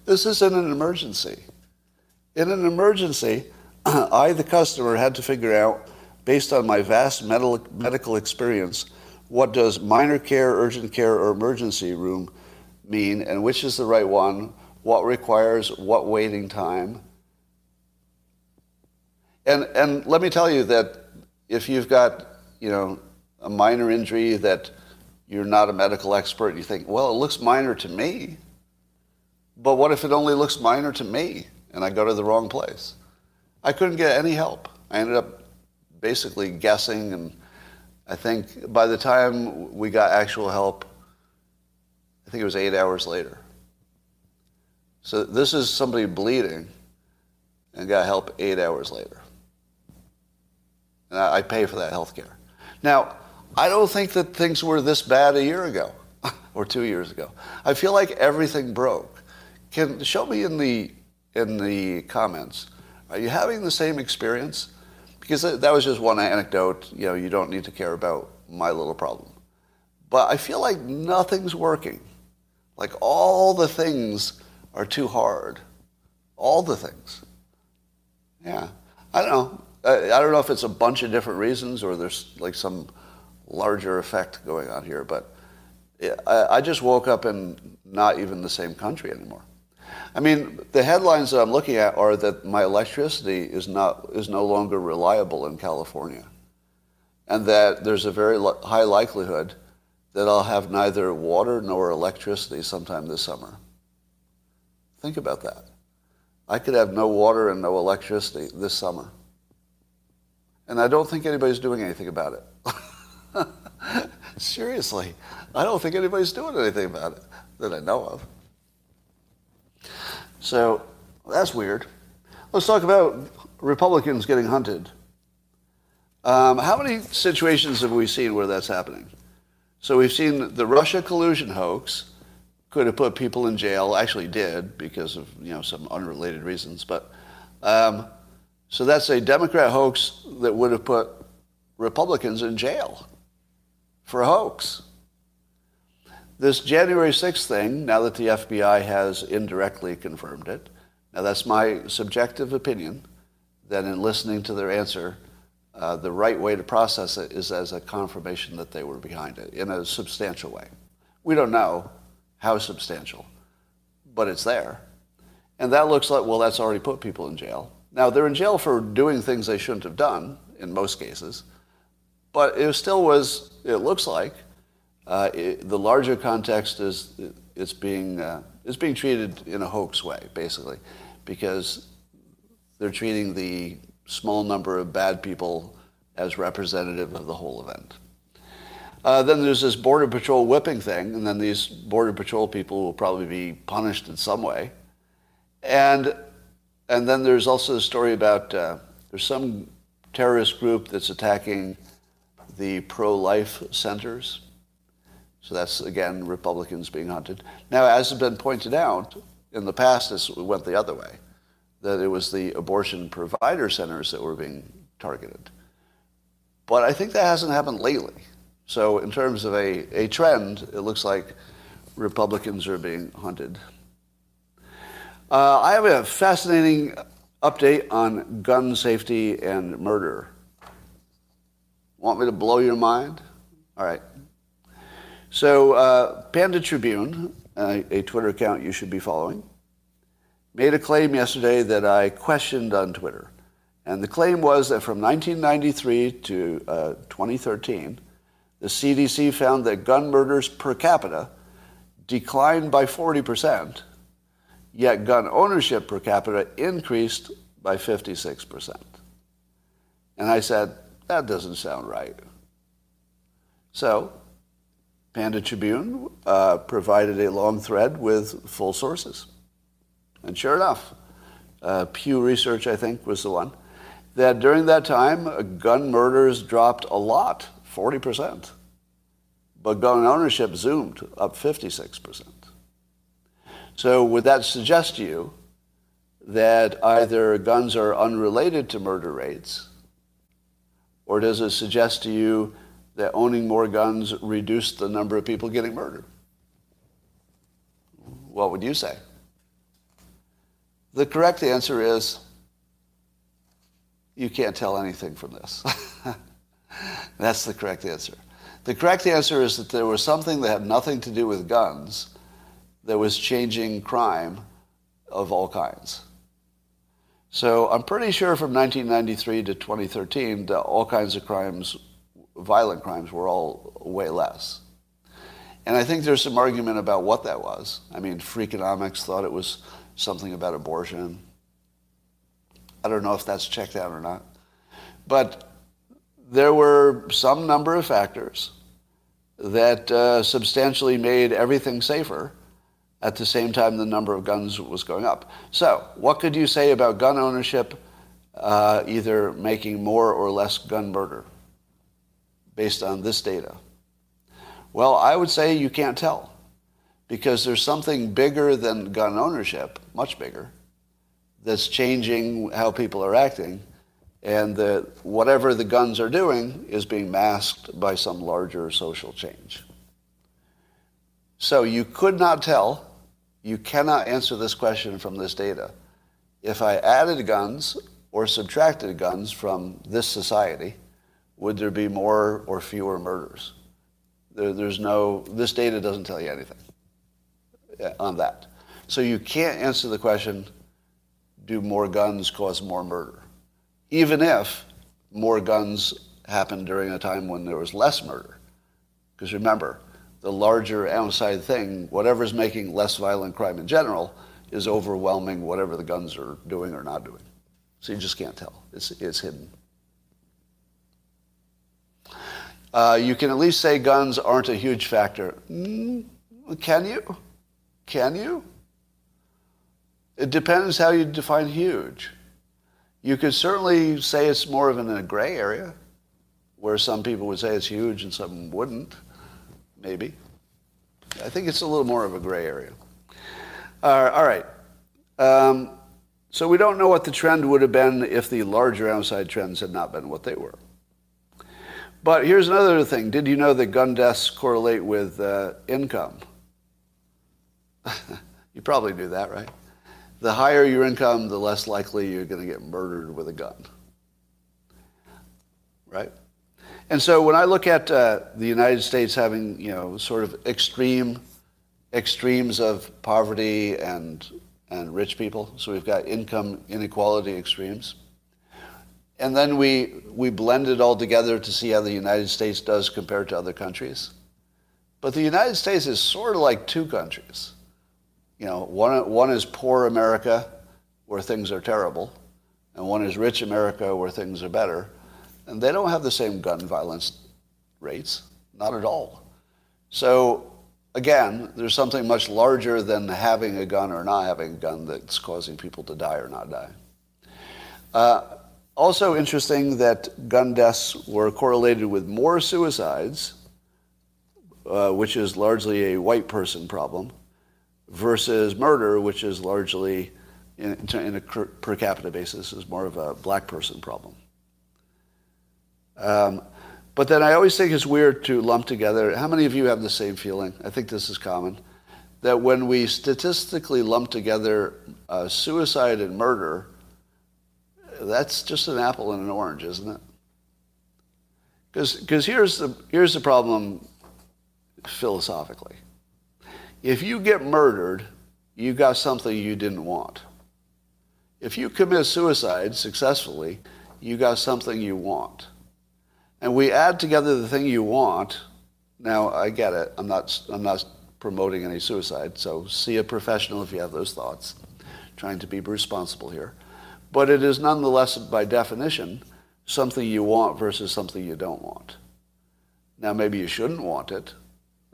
This isn't an emergency. In an emergency, I, the customer, had to figure out, based on my vast medical experience, what does minor care, urgent care, or emergency room mean, and which is the right one, what requires what waiting time. And let me tell you that if you've got, you know, a minor injury that you're not a medical expert, and you think, well, it looks minor to me, but what if it only looks minor to me and I go to the wrong place? I couldn't get any help. I ended up basically guessing, and I think by the time we got actual help, I think it was 8 hours later. So this is somebody bleeding and got help 8 hours later. And I pay for that health care. Now, I don't think that things were this bad a year ago or 2 years ago. I feel like everything broke. Can show me in the comments, are you having the same experience? Because that was just one anecdote. You know, you don't need to care about my little problem. But I feel like nothing's working. Like all the things are too hard. All the things. Yeah. I don't know. I don't know if it's a bunch of different reasons or there's like some larger effect going on here, but I just woke up in not even the same country anymore. I mean, the headlines that I'm looking at are that my electricity is no longer reliable in California, and that there's a very high likelihood that I'll have neither water nor electricity sometime this summer. Think about that. I could have no water and no electricity this summer. And I don't think anybody's doing anything about it. Seriously, I don't think anybody's doing anything about it that I know of. So that's weird. Let's talk about Republicans getting hunted. How many situations have we seen where that's happening? So we've seen the Russia collusion hoax could have put people in jail, actually did because of, you know, some unrelated reasons. But so that's a Democrat hoax that would have put Republicans in jail for a hoax. This January 6th thing, now that the FBI has indirectly confirmed it, now that's my subjective opinion, that in listening to their answer, the right way to process it is as a confirmation that they were behind it in a substantial way. We don't know how substantial, but it's there. And that looks like, well, that's already put people in jail. Now, they're in jail for doing things they shouldn't have done, in most cases, but it still was, it looks like, the larger context is it's being treated in a hoax way, basically, because they're treating the small number of bad people as representative of the whole event. Then there's this Border Patrol whipping thing, and then these Border Patrol people will probably be punished in some way. And then there's also a story about there's some terrorist group that's attacking the pro-life centers. So that's, again, Republicans being hunted. Now, as has been pointed out, in the past this went the other way, that it was the abortion provider centers that were being targeted. But I think that hasn't happened lately. So in terms of a trend, it looks like Republicans are being hunted. I have a fascinating update on gun safety and murder. Want me to blow your mind? All right. So Panda Tribune, a Twitter account you should be following, made a claim yesterday that I questioned on Twitter. And the claim was that from 1993 to 2013, the CDC found that gun murders per capita declined by 40%, yet gun ownership per capita increased by 56%. And I said, that doesn't sound right. So Panda Tribune provided a long thread with full sources. And sure enough, Pew Research, I think, was the one, that during that time, gun murders dropped a lot, 40%. but gun ownership zoomed up 56%. So would that suggest to you that either guns are unrelated to murder rates, or does it suggest to you that owning more guns reduced the number of people getting murdered? What would you say? The correct answer is you can't tell anything from this. That's the correct answer. The correct answer is that there was something that had nothing to do with guns that was changing crime of all kinds. So I'm pretty sure from 1993 to 2013 that all kinds of crimes, violent crimes, were all way less. And I think there's some argument about what that was. I mean, Freakonomics thought it was something about abortion. I don't know if that's checked out or not. But there were some number of factors that substantially made everything safer at the same time the number of guns was going up. So what could you say about gun ownership either making more or less gun murder based on this data? Well, I would say you can't tell, because there's something bigger than gun ownership, much bigger, that's changing how people are acting, and that whatever the guns are doing is being masked by some larger social change. So you could not tell, you cannot answer this question from this data. If I added guns or subtracted guns from this society, would there be more or fewer murders? There's no, this data doesn't tell you anything on that. So you can't answer the question, do more guns cause more murder? Even if more guns happened during a time when there was less murder. Because remember, the larger outside thing, whatever's making less violent crime in general, is overwhelming whatever the guns are doing or not doing. So you just can't tell. It's hidden. You can at least say guns aren't a huge factor. Can you? Can you? It depends how you define huge. You could certainly say it's more of in a gray area, where some people would say it's huge and some wouldn't, maybe. I think it's a little more of a gray area. All right. So we don't know what the trend would have been if the larger outside trends had not been what they were. But here's another thing. Did you know that gun deaths correlate with income? You probably knew that, right? The higher your income, the less likely you're going to get murdered with a gun. Right? And so when I look at the United States having, you know, sort of extremes of poverty and rich people, so we've got income inequality extremes, and then we blend it all together to see how the United States does compared to other countries. But the United States is sort of like two countries. You know, one is poor America, where things are terrible, and one is rich America, where things are better. And they don't have the same gun violence rates, not at all. So, again, there's something much larger than having a gun or not having a gun that's causing people to die or not die. Also interesting that gun deaths were correlated with more suicides, which is largely a white person problem, versus murder, which is largely, in a per capita basis, is more of a black person problem. But then I always think it's weird to lump together, how many of you have the same feeling? I think this is common, that when we statistically lump together suicide and murder, that's just an apple and an orange, isn't it? Because here's the problem philosophically. If you get murdered, you got something you didn't want. If you commit suicide successfully, you got something you want. And we add together the thing you want. Now, I get it. I'm not promoting any suicide, so see a professional if you have those thoughts. I'm trying to be responsible here. But it is nonetheless, by definition, something you want versus something you don't want. Now, maybe you shouldn't want it.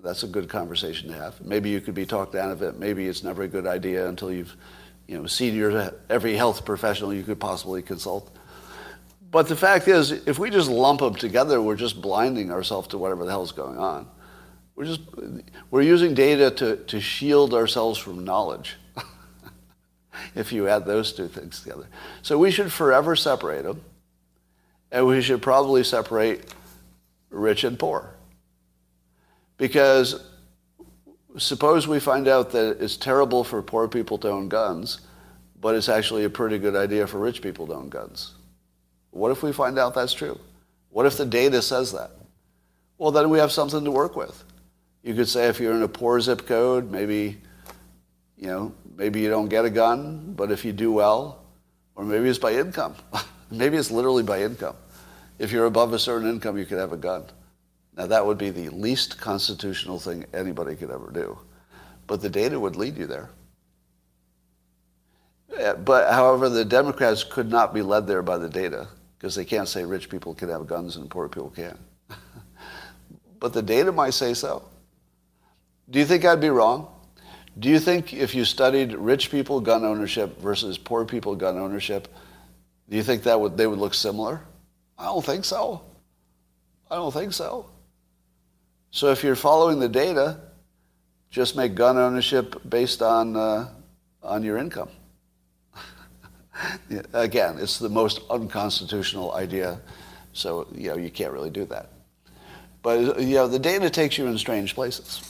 That's a good conversation to have. Maybe you could be talked out of it. Maybe it's never a good idea until you've, you know, seen every health professional you could possibly consult. But the fact is, if we just lump them together, we're just blinding ourselves to whatever the hell's going on. We're using data to shield ourselves from knowledge, if you add those two things together. So we should forever separate them, and we should probably separate rich and poor. Because suppose we find out that it's terrible for poor people to own guns, but it's actually a pretty good idea for rich people to own guns. What if we find out that's true? What if the data says that? Well, then we have something to work with. You could say if you're in a poor zip code, maybe you don't get a gun, but if you do well, or maybe it's by income. Maybe it's literally by income. If you're above a certain income, you could have a gun. Now, that would be the least constitutional thing anybody could ever do. But the data would lead you there. But, however, the Democrats could not be led there by the data, because they can't say rich people can have guns and poor people can't. But the data might say so. Do you think I'd be wrong? Do you think if you studied rich people gun ownership versus poor people gun ownership, do you think that they would look similar? I don't think so. I don't think so. So if you're following the data, just make gun ownership based on your income. Again, it's the most unconstitutional idea, so you can't really do that. But the data takes you in strange places.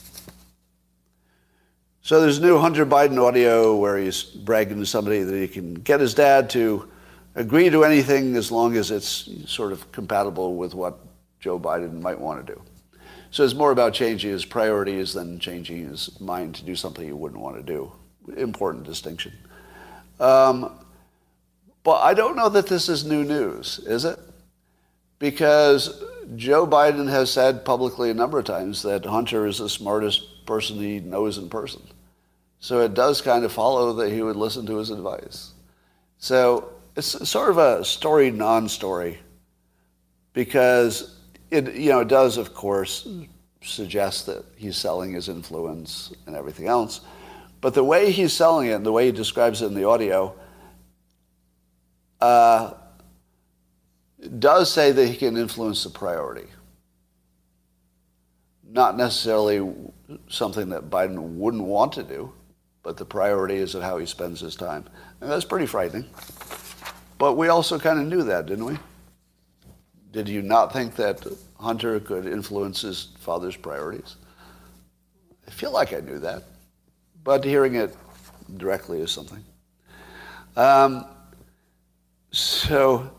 So there's new Hunter Biden audio where he's bragging to somebody that he can get his dad to agree to anything as long as it's sort of compatible with what Joe Biden might want to do. So it's more about changing his priorities than changing his mind to do something he wouldn't want to do. Important distinction. But I don't know that this is new news, is it? Because Joe Biden has said publicly a number of times that Hunter is the smartest person he knows in person. So it does kind of follow that he would listen to his advice. So it's sort of a story, non-story, because it does, of course, suggest that he's selling his influence and everything else. But the way he's selling it and the way he describes it in the audio does say that he can influence the priority. Not necessarily something that Biden wouldn't want to do, but the priority is of how he spends his time. And that's pretty frightening. But we also kind of knew that, didn't we? Did you not think that Hunter could influence his father's priorities? I feel like I knew that, but hearing it directly is something. So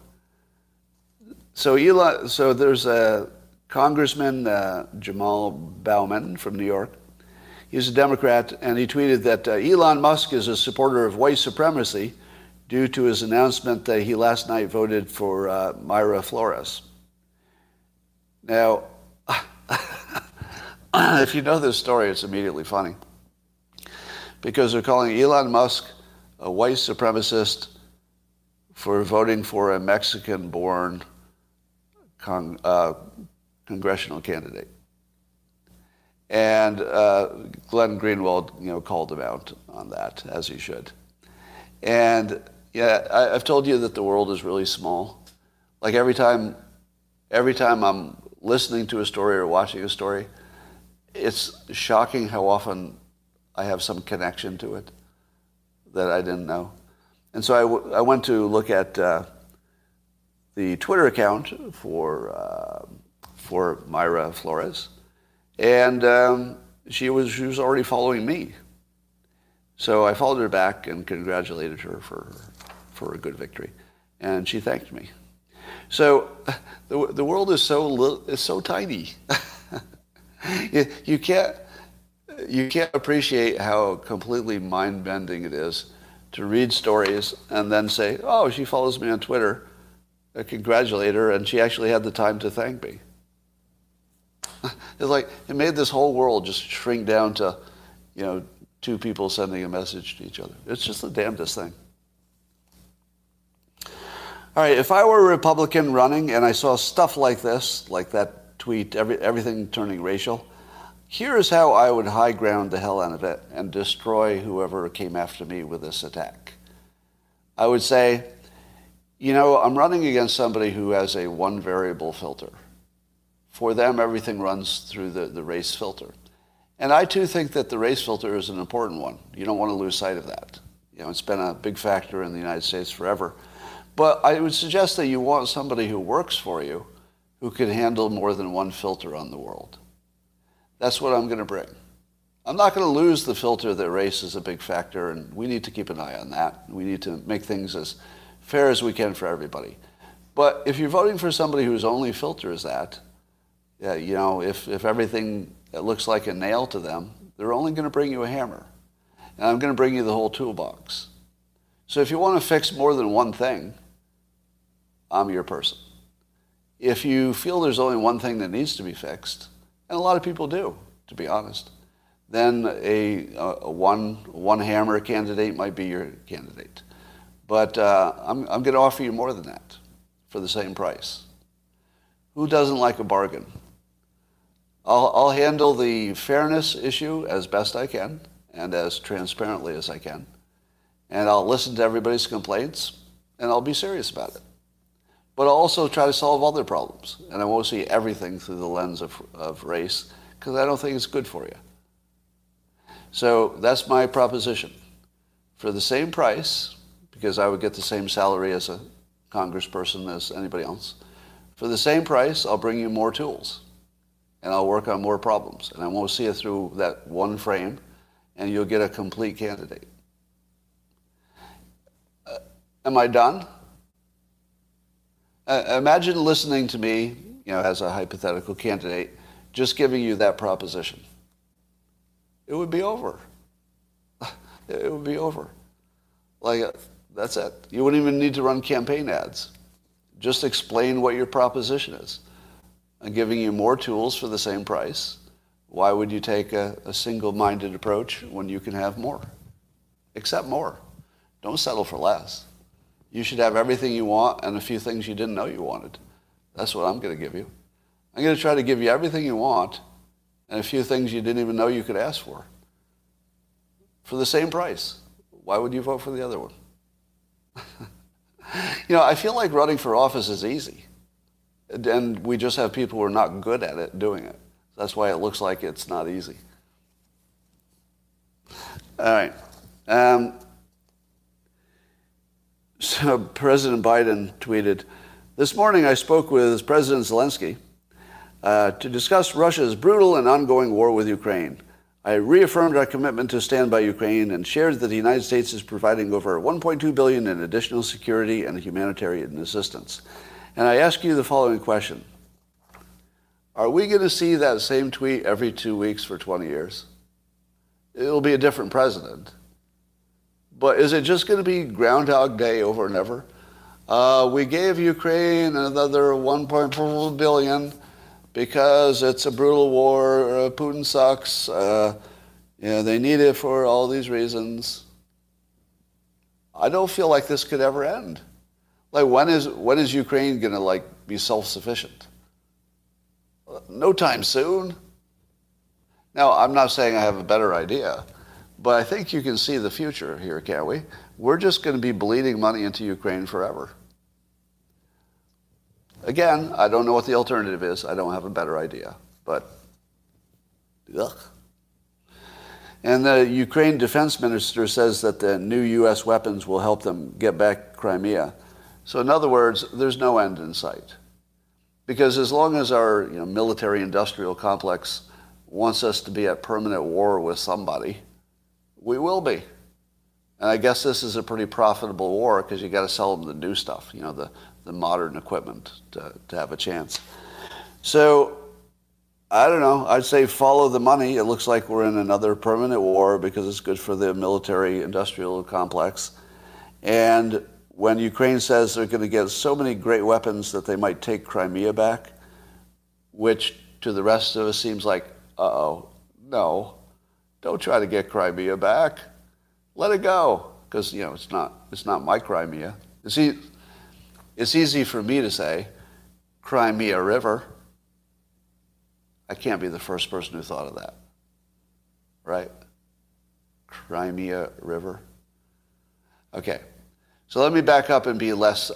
there's a Congressman, Jamaal Bowman from New York. He's a Democrat, and he tweeted that Elon Musk is a supporter of white supremacy, due to his announcement that he last night voted for Mayra Flores. Now, if you know this story, it's immediately funny, because they're calling Elon Musk a white supremacist for voting for a Mexican-born congressional candidate. And Glenn Greenwald, called him out on that, as he should. And I've told you that the world is really small. Like every time I'm listening to a story or watching a story, it's shocking how often I have some connection to it that I didn't know. And so I went to look at the Twitter account for Mayra Flores, and she was already following me. So I followed her back and congratulated her for a good victory, and she thanked me. So the world is so little, it's so tiny. you can't appreciate how completely mind-bending it is to read stories and then say, "Oh, she follows me on Twitter. I congratulate her, and she actually had the time to thank me." It's like it made this whole world just shrink down to, two people sending a message to each other. It's just the damnedest thing. All right, if I were a Republican running and I saw stuff like this, like that tweet, everything turning racial, here's how I would high ground the hell out of it and destroy whoever came after me with this attack. I would say, I'm running against somebody who has a one-variable filter. For them, everything runs through the race filter. And I, too, think that the race filter is an important one. You don't want to lose sight of that. You know, it's been a big factor in the United States forever. But I would suggest that you want somebody who works for you who can handle more than one filter on the world. That's what I'm going to bring. I'm not going to lose the filter that race is a big factor, and we need to keep an eye on that. We need to make things as fair as we can for everybody. But if you're voting for somebody whose only filter is that, yeah, you know, if everything that looks like a nail to them, they're only going to bring you a hammer. And I'm going to bring you the whole toolbox. So if you want to fix more than one thing, I'm your person. If you feel there's only one thing that needs to be fixed, and a lot of people do, to be honest, then a one hammer candidate might be your candidate. But I'm going to offer you more than that for the same price. Who doesn't like a bargain? I'll handle the fairness issue as best I can and as transparently as I can. And I'll listen to everybody's complaints, and I'll be serious about it. But I'll also try to solve other problems, and I won't see everything through the lens of race, because I don't think it's good for you. So that's my proposition. For the same price, because I would get the same salary as a congressperson as anybody else, for the same price, I'll bring you more tools. And I'll work on more problems. And I won't see it through that one frame, and you'll get a complete candidate. Am I done? Imagine listening to me, you know, as a hypothetical candidate, just giving you that proposition. It would be over. It would be over. Like, that's it. You wouldn't even need to run campaign ads. Just explain what your proposition is. I'm giving you more tools for the same price. Why would you take a single-minded approach when you can have more? Accept more. Don't settle for less. You should have everything you want and a few things you didn't know you wanted. That's what I'm going to give you. I'm going to try to give you everything you want and a few things you didn't even know you could ask for the same price. Why would you vote for the other one? You know, I feel like running for office is easy. And we just have people who are not good at it doing it. That's why it looks like it's not easy. All right. So President Biden tweeted, "This morning I spoke with President Zelensky to discuss Russia's brutal and ongoing war with Ukraine. I reaffirmed our commitment to stand by Ukraine and shared that the United States is providing over $1.2 billion in additional security and humanitarian assistance. And I ask you the following question. Are we going to see that same tweet every 2 weeks for 20 years? It'll be a different president. But is it just going to be Groundhog Day over and over? We gave Ukraine another $1.4 billion because it's a brutal war. Putin sucks. You know, they need it for all these reasons. I don't feel like this could ever end. Like, when is Ukraine going to, like, be self-sufficient? No time soon. Now, I'm not saying I have a better idea, but I think you can see the future here, can't we? We're just going to be bleeding money into Ukraine forever. Again, I don't know what the alternative is. I don't have a better idea, but ugh. And the Ukraine defense minister says that the new U.S. weapons will help them get back Crimea. So in other words, there's no end in sight. Because as long as our military-industrial complex wants us to be at permanent war with somebody, we will be. And I guess this is a pretty profitable war because you got to sell them the new stuff, you know, the modern equipment to have a chance. So I don't know. I'd say follow the money. It looks like we're in another permanent war because it's good for the military-industrial complex. And when Ukraine says they're going to get so many great weapons that they might take Crimea back, which to the rest of us seems like, uh-oh, no, don't try to get Crimea back. Let it go, because, you know, it's not my Crimea. It's easy for me to say, Crimea River. I can't be the first person who thought of that, right? Crimea River. Okay. So let me back up and be less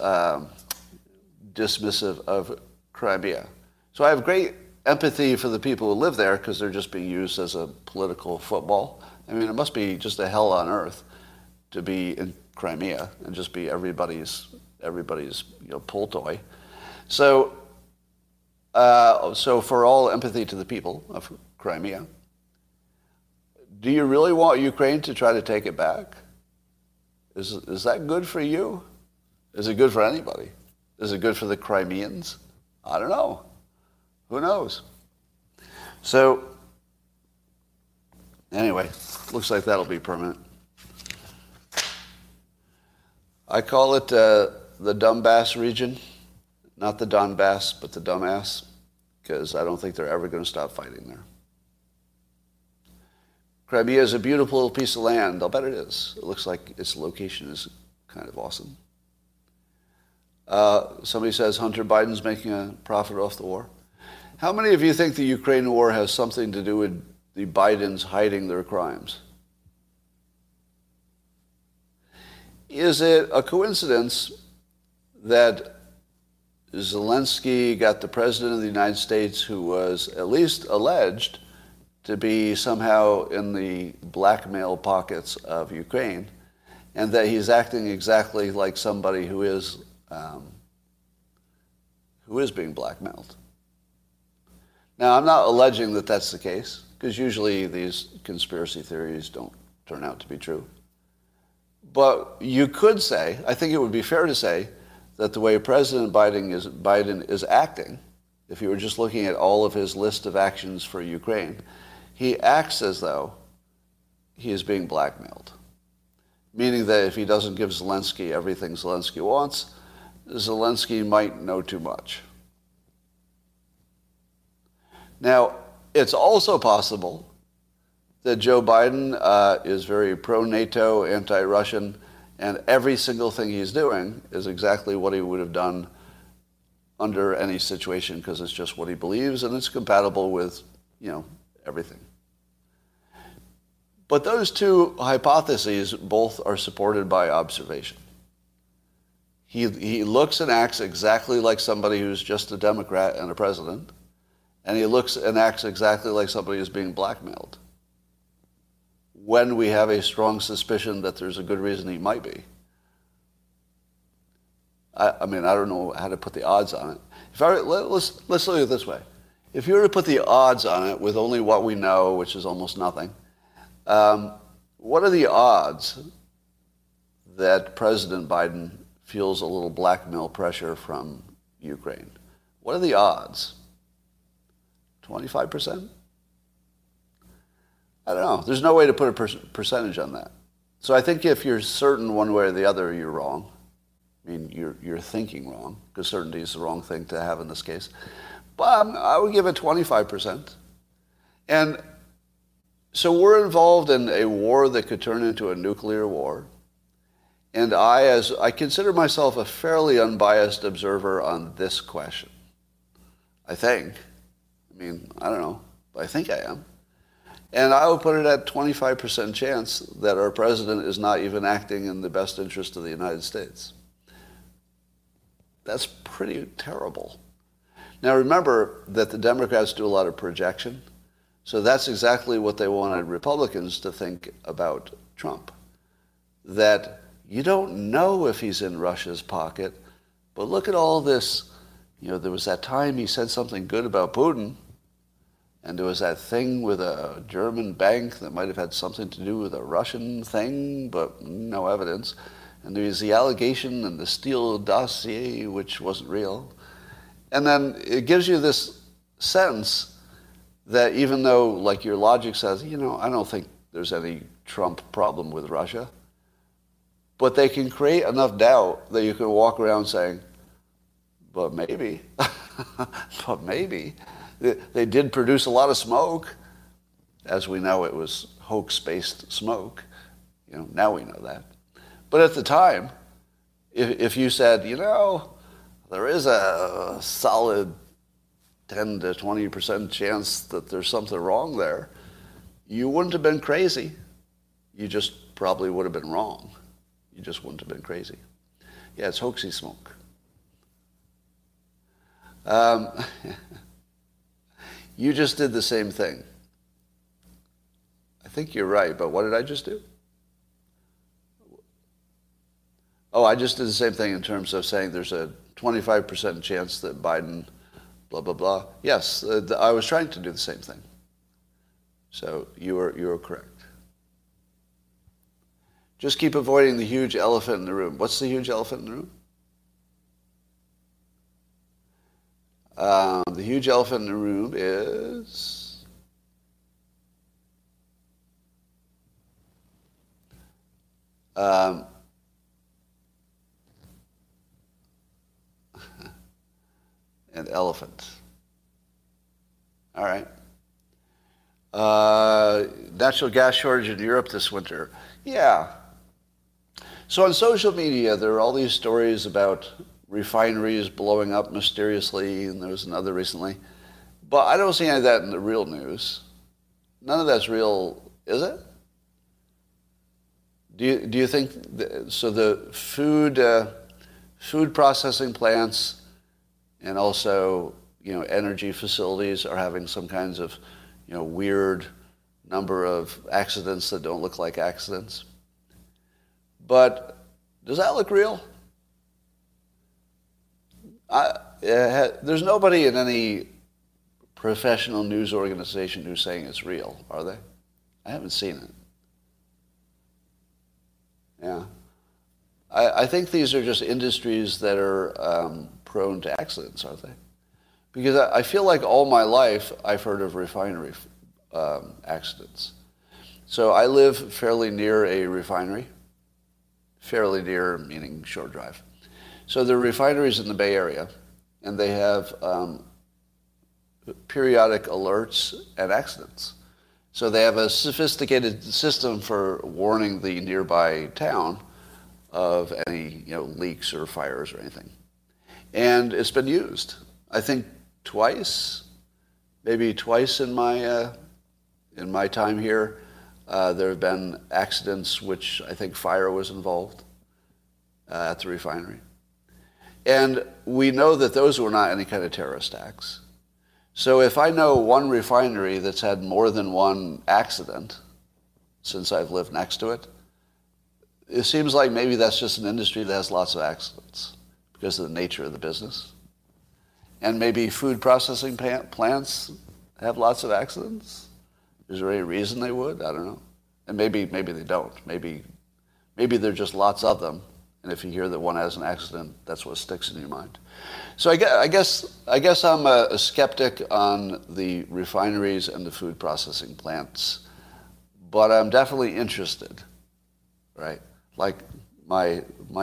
dismissive of Crimea. So I have great empathy for the people who live there because they're just being used as a political football. I mean, it must be just a hell on earth to be in Crimea and just be everybody's pull toy. So, so for all empathy to the people of Crimea, do you really want Ukraine to try to take it back? Is that good for you? Is it good for anybody? Is it good for the Crimeans? I don't know. Who knows? So, anyway, looks like that'll be permanent. I call it the Dumbass region. Not the Donbass, but the Dumbass, because I don't think they're ever going to stop fighting there. Crimea is a beautiful piece of land. I'll bet it is. It looks like its location is kind of awesome. Somebody says Hunter Biden's making a profit off the war. How many of you think the Ukraine war has something to do with the Bidens hiding their crimes? Is it a coincidence that Zelensky got the President of the United States, who was at least alleged to be somehow in the blackmail pockets of Ukraine, and that he's acting exactly like somebody who is being blackmailed? Now, I'm not alleging that that's the case, because usually these conspiracy theories don't turn out to be true. But you could say, I think it would be fair to say, that the way President Biden is acting, if you were just looking at all of his list of actions for Ukraine, he acts as though he is being blackmailed. Meaning that if he doesn't give Zelensky everything Zelensky wants, Zelensky might know too much. Now, it's also possible that Joe Biden is very pro-NATO, anti-Russian, and every single thing he's doing is exactly what he would have done under any situation, because it's just what he believes and it's compatible with, everything. But those two hypotheses both are supported by observation. He looks and acts exactly like somebody who's just a Democrat and a president, and he looks and acts exactly like somebody who's being blackmailed, when we have a strong suspicion that there's a good reason he might be. I mean, I don't know how to put the odds on it. Let's look at it this way. If you were to put the odds on it with only what we know, which is almost nothing, what are the odds that President Biden feels a little blackmail pressure from Ukraine? What are the odds? 25%? I don't know. There's no way to put a percentage on that. So I think if you're certain one way or the other, you're wrong. I mean, you're thinking wrong, because certainty is the wrong thing to have in this case. But I would give it 25%. And so we're involved in a war that could turn into a nuclear war. And I consider myself a fairly unbiased observer on this question. I think. I mean, I don't know. But I think I am. And I would put it at 25% chance that our president is not even acting in the best interest of the United States. That's pretty terrible. Now remember that the Democrats do a lot of projection. So that's exactly what they wanted Republicans to think about Trump. That you don't know if he's in Russia's pocket, but look at all this. There was that time he said something good about Putin. And there was that thing with a German bank that might have had something to do with a Russian thing, but no evidence. And there was the allegation and the Steele dossier, which wasn't real. And then it gives you this sense that even though, like your logic says, I don't think there's any Trump problem with Russia, but they can create enough doubt that you can walk around saying, but maybe, but maybe. They did produce a lot of smoke. As we know, it was hoax-based smoke. Now we know that. But at the time, if you said, there is a solid 10 to 20% chance that there's something wrong there, you wouldn't have been crazy. You just probably would have been wrong. You just wouldn't have been crazy. Yeah, it's hoaxy smoke. You just did the same thing. I think you're right, but what did I just do? Oh, I just did the same thing in terms of saying there's a 25% chance that Biden, blah, blah, blah. Yes, I was trying to do the same thing. So you were correct. Just keep avoiding the huge elephant in the room. What's the huge elephant in the room? The huge elephant in the room is an elephant. All right. Natural gas shortage in Europe this winter. Yeah. So on social media, there are all these stories about refineries blowing up mysteriously, and there was another recently. But I don't see any of that in the real news. None of that's real, is it? Do you think so? The food processing plants and also energy facilities are having some kinds of weird number of accidents that don't look like accidents. But does that look real? There's nobody in any professional news organization who's saying it's real, are they? I haven't seen it. Yeah. I think these are just industries that are prone to accidents, aren't they? Because I feel like all my life I've heard of refinery accidents. So I live fairly near a refinery. Fairly near, meaning short drive. So there are refineries in the Bay Area, and they have periodic alerts and accidents. So they have a sophisticated system for warning the nearby town of any leaks or fires or anything. And it's been used, I think, maybe twice in my time here. There have been accidents which I think fire was involved at the refinery. And we know that those were not any kind of terrorist acts. So if I know one refinery that's had more than one accident since I've lived next to it, it seems like maybe that's just an industry that has lots of accidents because of the nature of the business. And maybe food processing plants have lots of accidents. Is there any reason they would? I don't know. And maybe they don't. Maybe there are just lots of them. And if you hear that one has an accident, that's what sticks in your mind. So I guess I'm a skeptic on the refineries and the food processing plants, but I'm definitely interested, right? Like my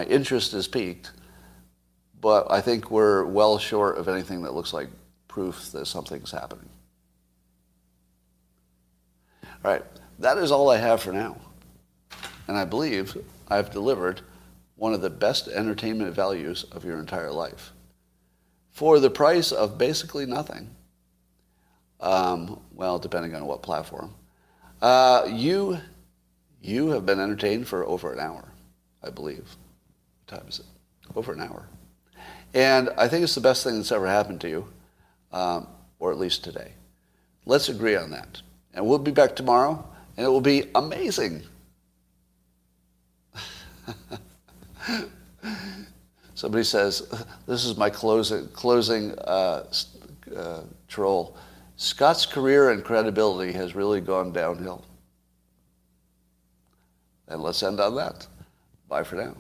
interest is piqued, but I think we're well short of anything that looks like proof that something's happening. All right, that is all I have for now. And I believe I've delivered one of the best entertainment values of your entire life. For the price of basically nothing, well, depending on what platform, you have been entertained for over an hour, I believe. What time is it? Over an hour. And I think it's the best thing that's ever happened to you, or at least today. Let's agree on that. And we'll be back tomorrow, and it will be amazing. Somebody says, this is my closing troll. Scott's career and credibility has really gone downhill. And let's end on that. Bye for now.